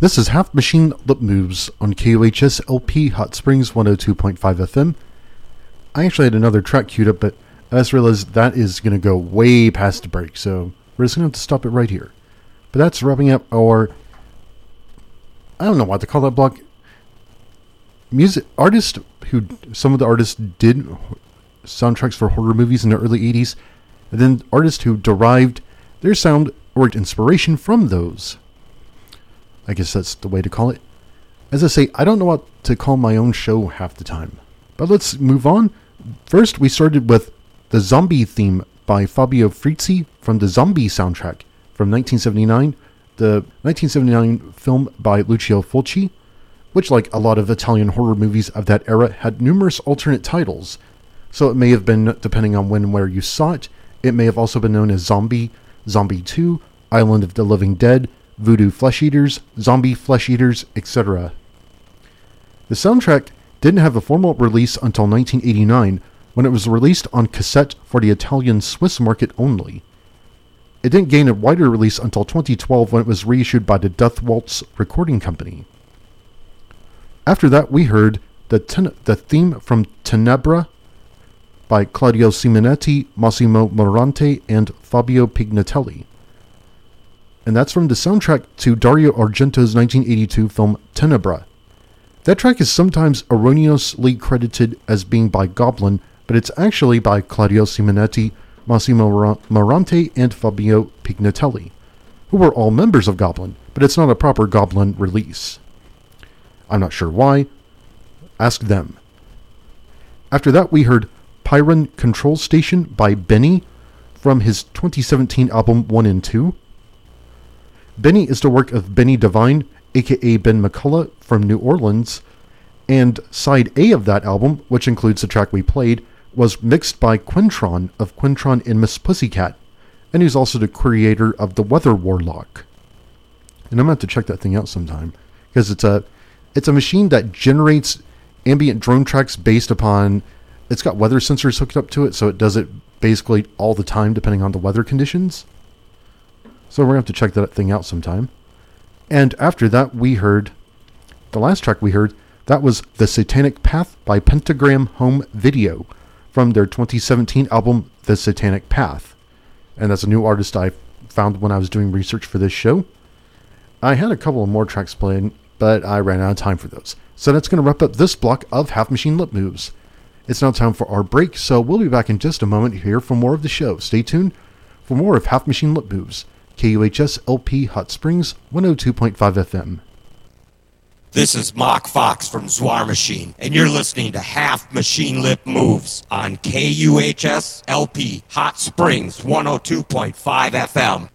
This is Half Machine Lip Moves on K U H S L P Hot Springs one oh two point five F M. I actually had another track queued up, but I just realized that is going to go way past the break, so we're just going to have to stop it right here. But that's wrapping up our, I don't know what to call that block, music artists who, some of the artists did soundtracks for horror movies in the early eighties, and then artists who derived their sound or inspiration from those. I guess that's the way to call it. As I say, I don't know what to call my own show half the time. But let's move on. First, we started with the Zombie theme by Fabio Frizzi from the Zombie soundtrack from nineteen seventy-nine, the nineteen seventy-nine film by Lucio Fulci, which, like a lot of Italian horror movies of that era, had numerous alternate titles. So it may have been, depending on when and where you saw it, it may have also been known as Zombie, Zombie two, Island of the Living Dead, Voodoo Flesh Eaters, Zombie Flesh Eaters, et cetera. The soundtrack didn't have a formal release until nineteen eighty-nine, when it was released on cassette for the Italian-Swiss market only. It didn't gain a wider release until twenty twelve, when it was reissued by the Death Waltz Recording Company. After that, we heard the, ten- the theme from Tenebra by Claudio Simonetti, Massimo Morante, and Fabio Pignatelli. And that's from the soundtrack to Dario Argento's nineteen eighty-two film Tenebra. That track is sometimes erroneously credited as being by Goblin, but it's actually by Claudio Simonetti, Massimo Morante, and Fabio Pignatelli, who were all members of Goblin, but it's not a proper Goblin release. I'm not sure why. Ask them. After that, we heard Pyron Control Station by Benny from his twenty seventeen album one and two. Benny is the work of Benny Devine, aka Ben McCullough from New Orleans, and side A of that album, which includes the track we played, was mixed by Quintron of Quintron and Miss Pussycat, and he's also the creator of The Weather Warlock. And I'm going to have to check that thing out sometime, because it's a, it's a machine that generates ambient drone tracks based upon, it's got weather sensors hooked up to it, so it does it basically all the time depending on the weather conditions. So we're going to have to check that thing out sometime. And after that, we heard, the last track we heard, that was The Satanic Path by Pentagram Home Video from their twenty seventeen album, The Satanic Path. And that's a new artist I found when I was doing research for this show. I had a couple of more tracks playing, but I ran out of time for those. So that's going to wrap up this block of Half Machine Lip Moves. It's now time for our break, so we'll be back in just a moment here for more of the show. Stay tuned for more of Half Machine Lip Moves. K U H S L P Hot Springs one oh two point five F M. This is Mock Fox from Zwar Machine, and you're listening to Half Machine Lip Moves on K U H S L P Hot Springs one oh two point five F M.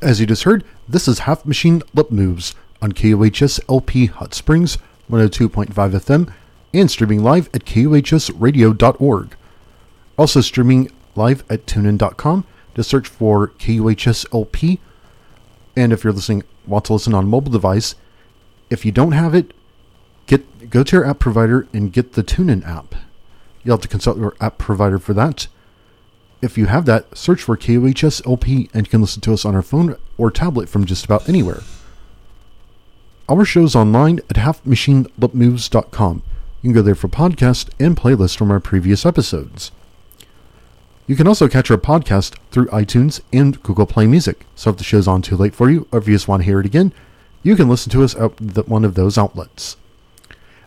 As you just heard, this is Half Machine Lip Moves on K U H S L P Hot Springs one oh two point five F M and streaming live at K U H S radio dot org. Also streaming live at tune in dot com. Just search for K U H S L P, and if you're listening, want to listen on mobile device, if you don't have it, get go to your app provider and get the TuneIn app. You'll have to consult your app provider for that. If you have that, search for K U H S L P, and you can listen to us on our phone or tablet from just about anywhere. Our show's online at half machine lip moves dot com. You can go there for podcasts and playlists from our previous episodes. You can also catch our podcast through iTunes and Google Play Music, so if the show's on too late for you, or if you just want to hear it again, you can listen to us at one of those outlets.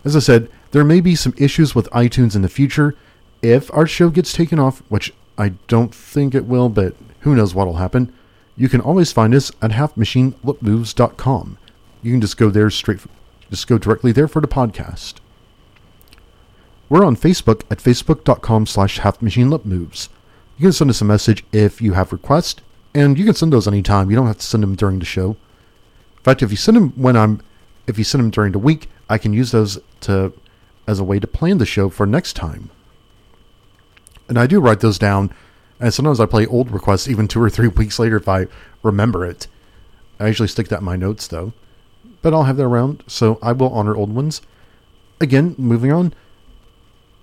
As I said, there may be some issues with iTunes in the future if our show gets taken off, which I don't think it will, but who knows what'll happen. You can always find us at half machine lip moves dot com. You can just go there straight, just go directly there for the podcast. We're on Facebook at facebook dot com slash half machine lip moves. You can send us a message if you have requests, and you can send those anytime. You don't have to send them during the show. In fact, if you send them when I'm, if you send them during the week, I can use those to as a way to plan the show for next time. And I do write those down, and sometimes I play old requests even two or three weeks later if I remember it. I usually stick that in my notes though, but I'll have that around, so I will honor old ones. Again, moving on.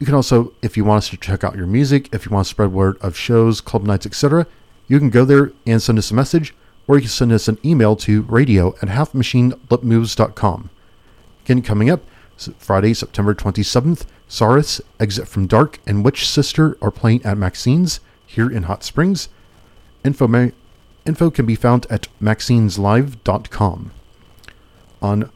You can also, if you want us to check out your music, if you want to spread word of shows, club nights, et cetera, you can go there and send us a message, or you can send us an email to radio at half machine lip moves dot com. Again, coming up, Friday, September twenty-seventh, Sarus, Exit from Dark, and Witch Sister are playing at Maxine's here in Hot Springs. Info, ma- info can be found at maxines live dot com. On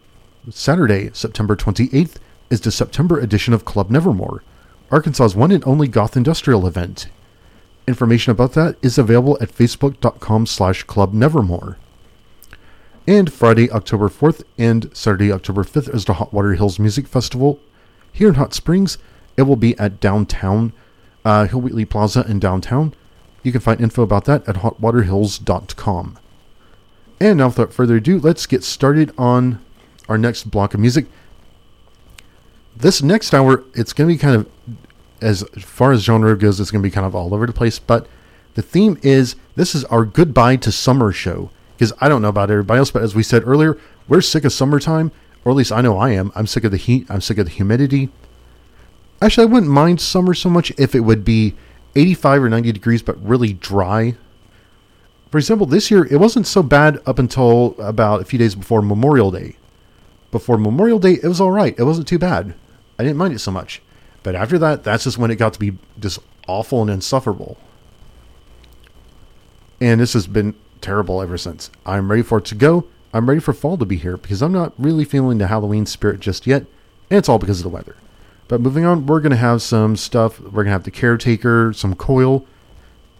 Saturday, September twenty-eighth, is the September edition of Club Nevermore, Arkansas's one and only goth industrial event. Information about that is available at facebook dot com slash club nevermore. And Friday, October fourth and Saturday, October fifth is the Hot Water Hills Music Festival here in Hot Springs. It will be at downtown uh, Hill Wheatley Plaza in downtown. You can find info about that at hot water hills dot com. And now without further ado, let's get started on our next block of music. This next hour, it's going to be kind of, as far as genre goes, it's going to be kind of all over the place, but the theme is, this is our goodbye to summer show, because I don't know about everybody else, but as we said earlier, we're sick of summertime, or at least I know I am. I'm sick of the heat, I'm sick of the humidity. Actually, I wouldn't mind summer so much if it would be eighty-five or ninety degrees, but really dry. For example, this year, it wasn't so bad up until about a few days before Memorial Day. Before Memorial Day, it was all right. It wasn't too bad. I didn't mind it so much. But after that, that's just when it got to be just awful and insufferable. And this has been terrible ever since. I'm ready for it to go. I'm ready for fall to be here because I'm not really feeling the Halloween spirit just yet. And it's all because of the weather. But moving on, we're going to have some stuff. We're going to have The Caretaker, some Coil.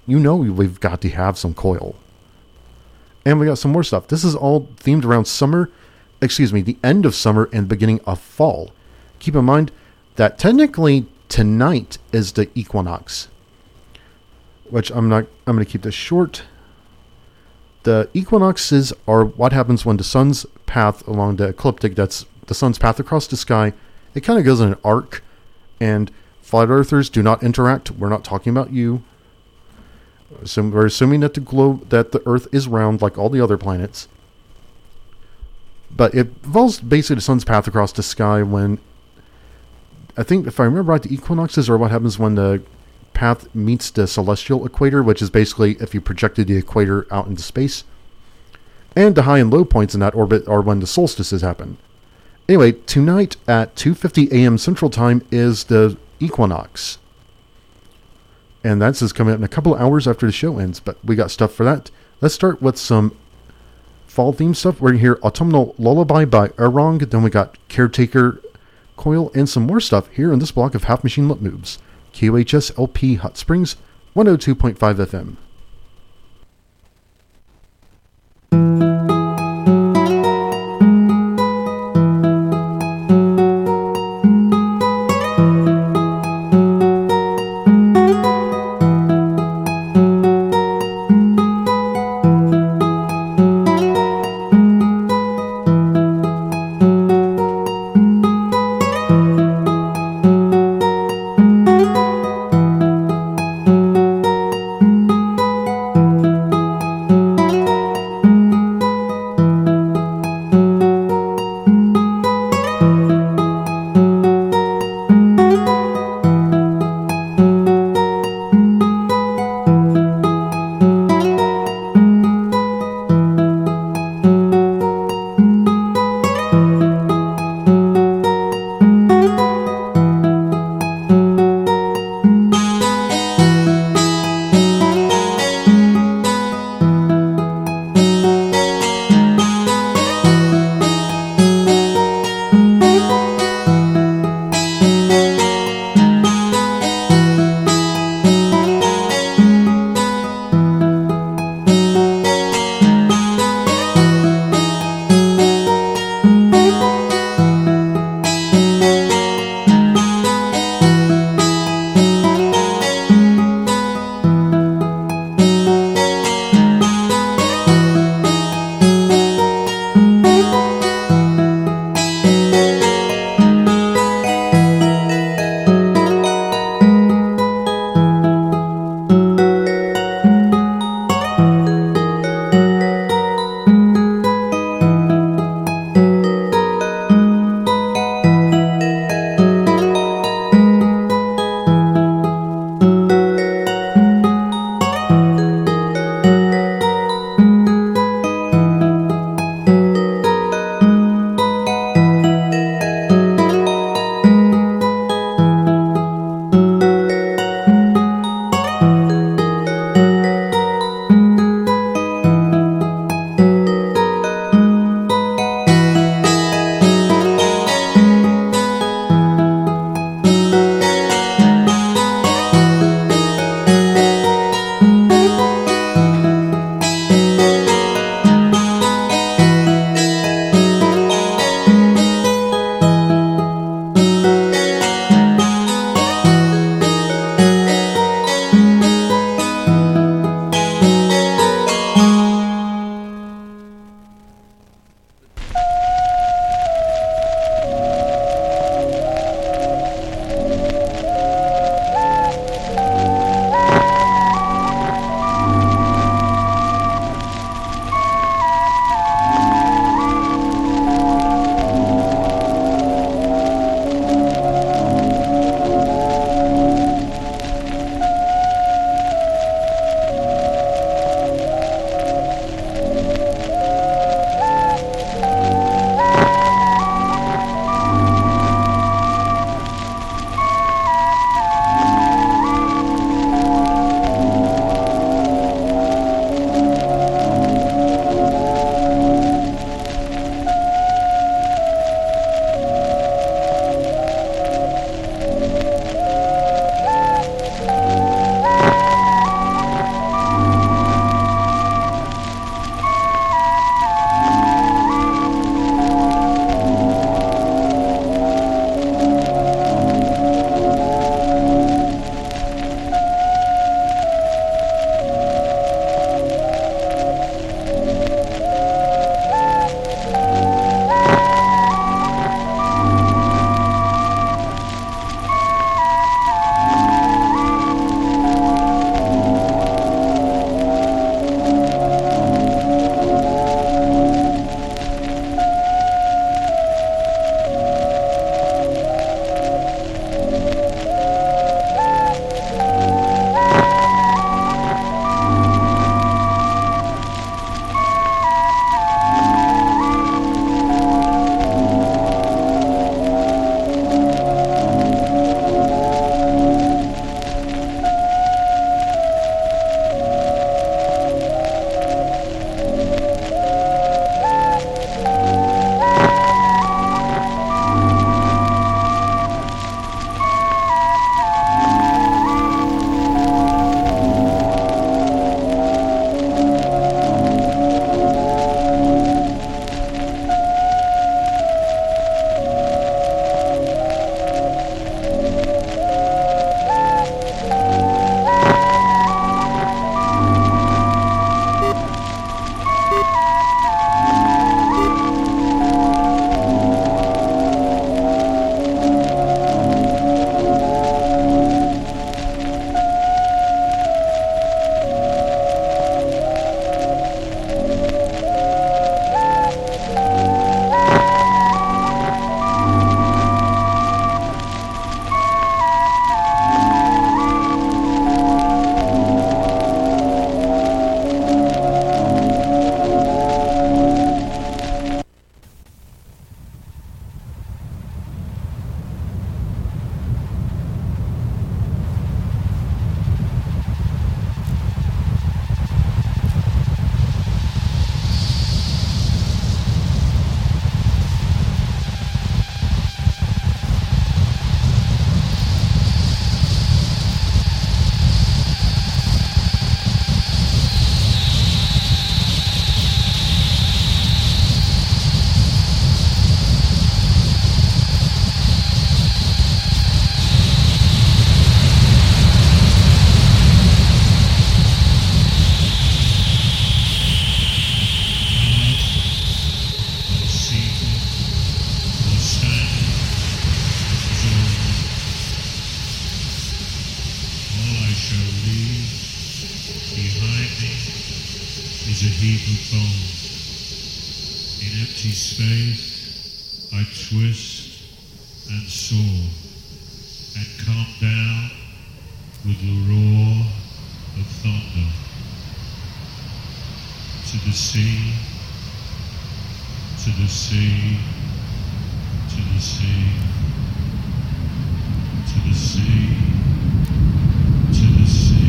You know we've got to have some Coil. And we got some more stuff. This is all themed around summer. Excuse me, the end of summer and beginning of fall. Keep in mind that technically tonight is the equinox, which I'm not, I'm going to keep this short. The equinoxes are what happens when the sun's path along the ecliptic, that's the sun's path across the sky, it kind of goes in an arc, and flat earthers do not interact. We're not talking about you. So we're assuming that the globe, that the earth is round like all the other planets. But it involves basically the sun's path across the sky when, I think if I remember right, the equinoxes are what happens when the path meets the celestial equator, which is basically if you projected the equator out into space. And the high and low points in that orbit are when the solstices happen. Anyway, tonight at two fifty a.m. Central Time is the equinox. And that's is coming up in a couple of hours after the show ends, but we got stuff for that. Let's start with some fall theme stuff. We're going to hear Autumnal Lullaby by Errong. Then we got Caretaker, Coil, and some more stuff here in this block of Half Machine Lip Moves. K U H S L P Hot Springs, one oh two point five F M. a heap of bones. In empty space, I twist and soar, and come down with the roar of thunder. To the sea, to the sea, to the sea, to the sea, to the sea.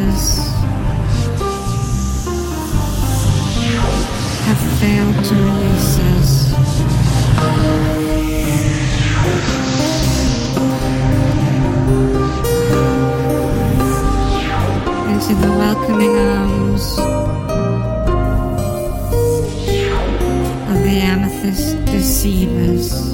others have failed to release us. Into the welcoming arms of the amethyst deceivers.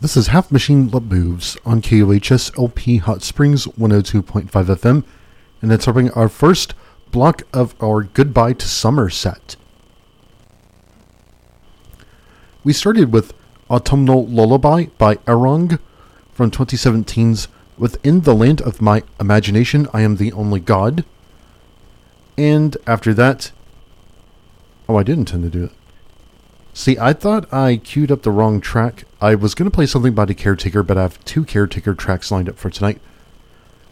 This is Half Machine Lip Moves on K U H S L P Hot Springs one oh two point five F M, and it's opening our first block of our Goodbye to Summer set. We started with Autumnal Lullaby by Errong from twenty seventeen's Within the Land of My Imagination, I Am the Only God. And after that... Oh, I did intend to do it. See, I thought I queued up the wrong track. I was going to play something by The Caretaker, but I have two Caretaker tracks lined up for tonight.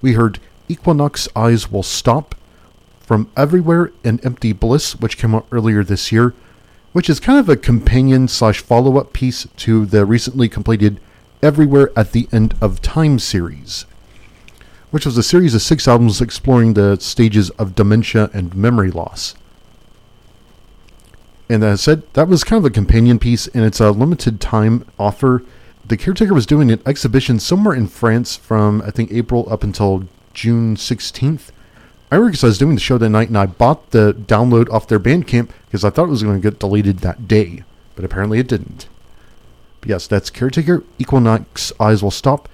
We heard Equinox Eyes Will Stop from Everywhere and Empty Bliss, which came out earlier this year, which is kind of a companion slash follow-up piece to the recently completed Everywhere at the End of Time series, which was a series of six albums exploring the stages of dementia and memory loss. And as I said, that was kind of a companion piece, and it's a limited time offer. The Caretaker was doing an exhibition somewhere in France from, I think, April up until June sixteenth. I realized I was doing the show that night, and I bought the download off their Bandcamp because I thought it was going to get deleted that day, but apparently it didn't. But yes, that's Caretaker, Equinox Eyes Will Stop.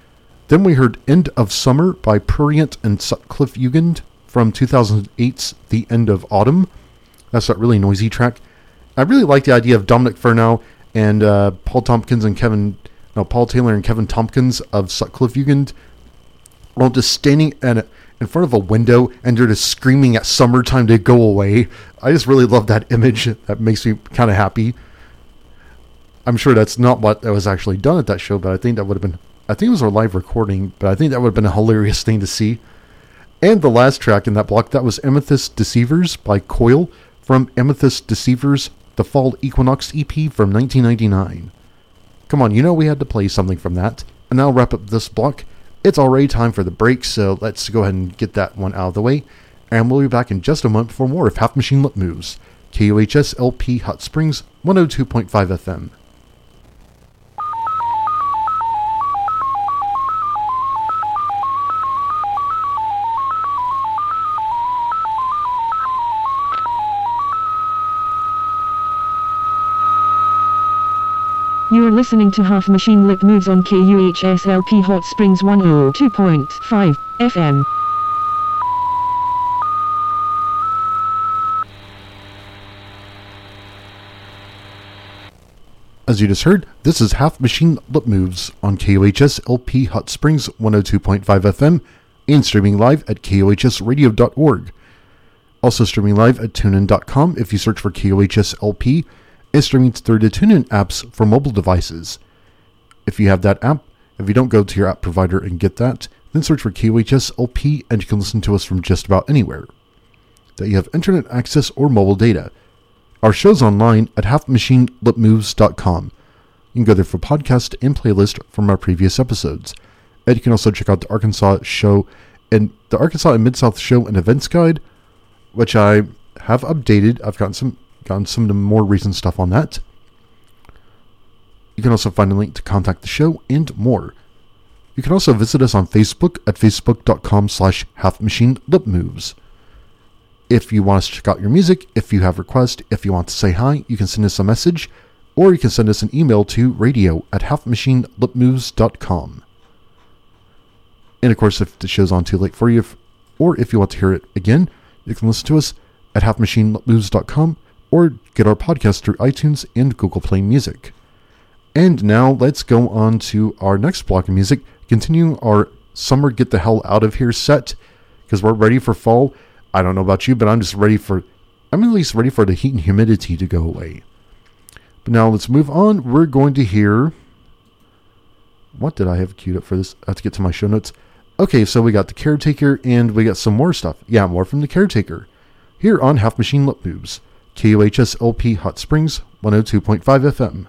Then we heard End of Summer by Prurient and Sutcliffe Jugend from two thousand eight's The End of Autumn. That's that really noisy track. I really like the idea of Dominic Furnow and uh, Paul Tompkins and Kevin... No, Paul Taylor and Kevin Tompkins of Sutcliffe Jugend all just standing at a, in front of a window, and they're just screaming at summertime to go away. I just really love that image. That makes me kind of happy. I'm sure that's not what was actually done at that show, but I think that would have been... I think it was our live recording, but I think that would have been a hilarious thing to see. And the last track in that block, that was Amethyst Deceivers by Coil from Amethyst Deceivers, the Fall Equinox E P from nineteen ninety-nine. Come on, you know we had to play something from that. And I'll wrap up this block. It's already time for the break, so let's go ahead and get that one out of the way. And we'll be back in just a month for more of Half Machine Lip Moves. K U H S L P Hot Springs, one oh two point five F M. You're listening to Half Machine Lip Moves on K U H S L P Hot Springs one oh two point five F M. As you just heard, this is Half Machine Lip Moves on K U H S L P Hot Springs one oh two point five F M and streaming live at K U H S radio dot org. Also streaming live at tune in dot com if you search for K U H S L P. Is streaming through the TuneIn apps for mobile devices. If you have that app, if you don't go to your app provider and get that, then search for K U H S L P and you can listen to us from just about anywhere that you have internet access or mobile data. Our show's online at half machine lip moves dot com. You can go there for podcast and playlist from our previous episodes. And you can also check out the Arkansas show and the Arkansas and Mid-South show and events guide, which I have updated. I've gotten some on some of the more recent stuff on that. You can also find a link to contact the show and more. You can also visit us on Facebook at facebook.com slash halfmachinelipmoves. If you want us to check out your music, if you have requests, if you want to say hi, you can send us a message, or you can send us an email to radio at halfmachinelipmoves.com. And of course, if the show's on too late for you, if, or if you want to hear it again, you can listen to us at halfmachinelipmoves dot com. Or get our podcast through iTunes and Google Play Music. And now let's go on to our next block of music, continuing our Summer Get the Hell Out of Here set, because we're ready for fall. I don't know about you, but I'm just ready for, I'm at least ready for the heat and humidity to go away. But now let's move on. We're going to hear, what did I have queued up for this? I have to get to my show notes. Okay, so we got the Caretaker and we got some more stuff. Yeah, more from the Caretaker. Here on Half Machine Lip Moves. K U H S L P Hot Springs, one oh two point five F M.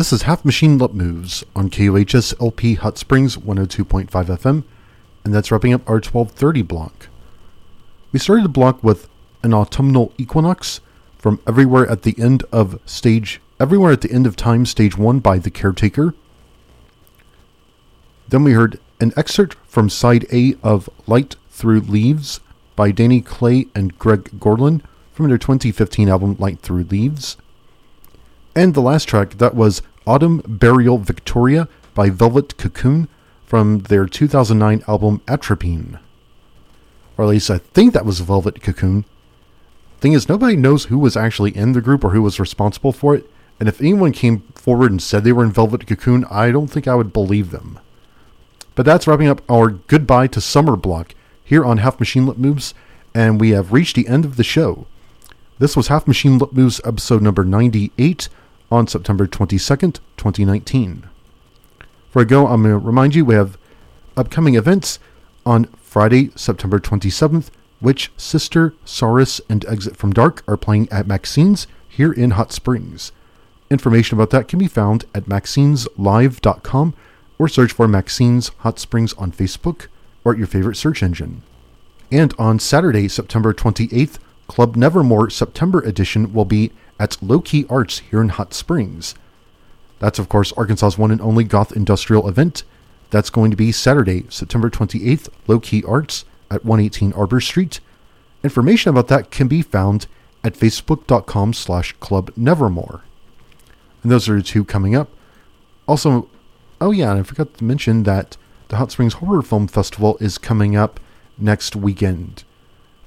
This is Half Machine Lip Moves on K U H S L P Hot Springs one oh two point five F M, and that's wrapping up our twelve thirty block. We started the block with An Autumnal Equinox from Everywhere at the End of Stage Everywhere at the End of Time Stage one by The Caretaker. Then we heard an excerpt from Side A of Light Through Leaves by Danny Clay and Greg Gorlin from their twenty fifteen album Light Through Leaves. And the last track, that was Autumn Burial Victoria by Velvet Cocoon from their two thousand nine album Atropine. Or at least I think that was Velvet Cocoon. Thing is, nobody knows who was actually in the group or who was responsible for it, and if anyone came forward and said they were in Velvet Cocoon, I don't think I would believe them. But that's wrapping up our Goodbye to Summer block here on Half Machine Lip Moves, and we have reached the end of the show. This was Half Machine Lip Moves episode number ninety-eight on September twenty-second, twenty nineteen. For a go, I'm going to remind you we have upcoming events on Friday, September twenty-seventh, Witch, Sister, Saurus, and Exit from Dark are playing at Maxine's here in Hot Springs. Information about that can be found at maxineslive dot com or search for Maxine's Hot Springs on Facebook or at your favorite search engine. And on Saturday, September twenty-eighth, Club Nevermore September edition will be at Low Key Arts here in Hot Springs. That's, of course, Arkansas's one and only goth industrial event. That's going to be Saturday, September twenty-eighth, Low Key Arts at one eighteen Arbor Street. Information about that can be found at facebook.com slash Club Nevermore. And those are the two coming up. Also, oh yeah, and I forgot to mention that the Hot Springs Horror Film Festival is coming up next weekend.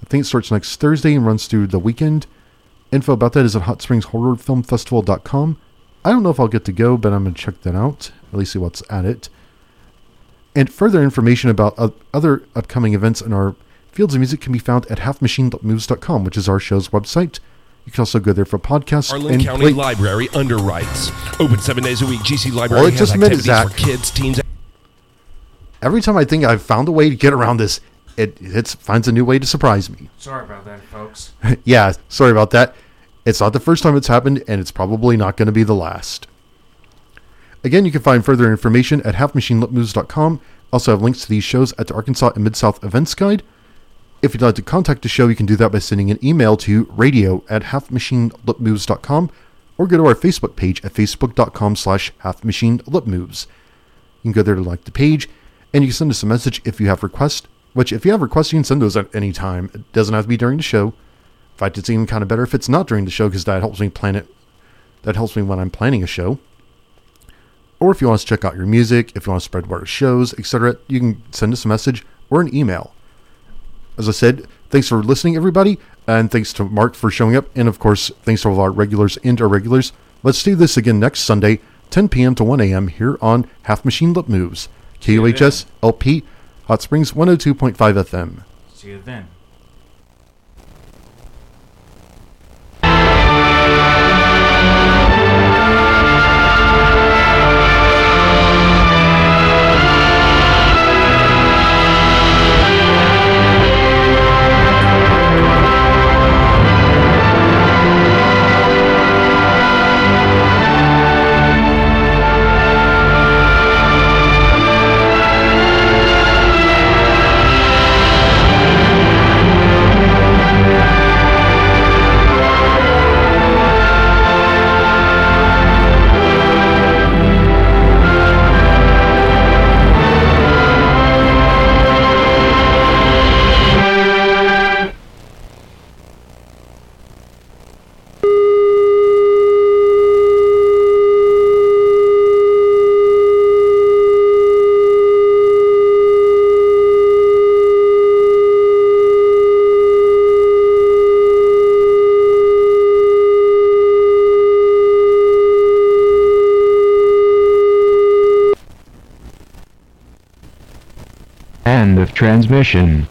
I think it starts next Thursday and runs through the weekend. Info about that is at hot springs horror film festival dot com. I don't know if I'll get to go, but I'm going to check that out, at least see what's at it. And further information about other upcoming events in our fields of music can be found at half machine lip moves dot com, which is our show's website. You can also go there for podcasts. Arlen and County play. Library underwrites. Open seven days a week. G C Library well, has just activities minute, for kids, teens. Every time I think I've found a way to get around this, it it's, finds a new way to surprise me. Sorry about that, folks. Yeah, sorry about that. It's not the first time it's happened, and it's probably not going to be the last. Again, you can find further information at half machine lip moves dot com. Also have links to these shows at the Arkansas and Mid-South Events Guide. If you'd like to contact the show, you can do that by sending an email to radio at half machine lip moves dot com or go to our Facebook page at facebook.com slash halfmachinelipmoves. You can go there to like the page, and you can send us a message if you have requests, which if you have requests, you can send those at any time. It doesn't have to be during the show. In fact, it's even kind of better if it's not during the show because that helps me plan it. That helps me when I'm planning a show. Or if you want us to check out your music, if you want to spread word of shows, et cetera, you can send us a message or an email. As I said, thanks for listening, everybody, and thanks to Mark for showing up, and of course, thanks to all our regulars and irregulars. Let's do this again next Sunday, ten p.m. to one a.m. here on Half Machine Lip Moves, K U H S L P, Hot Springs one oh two point five F M. See you then. Transmission.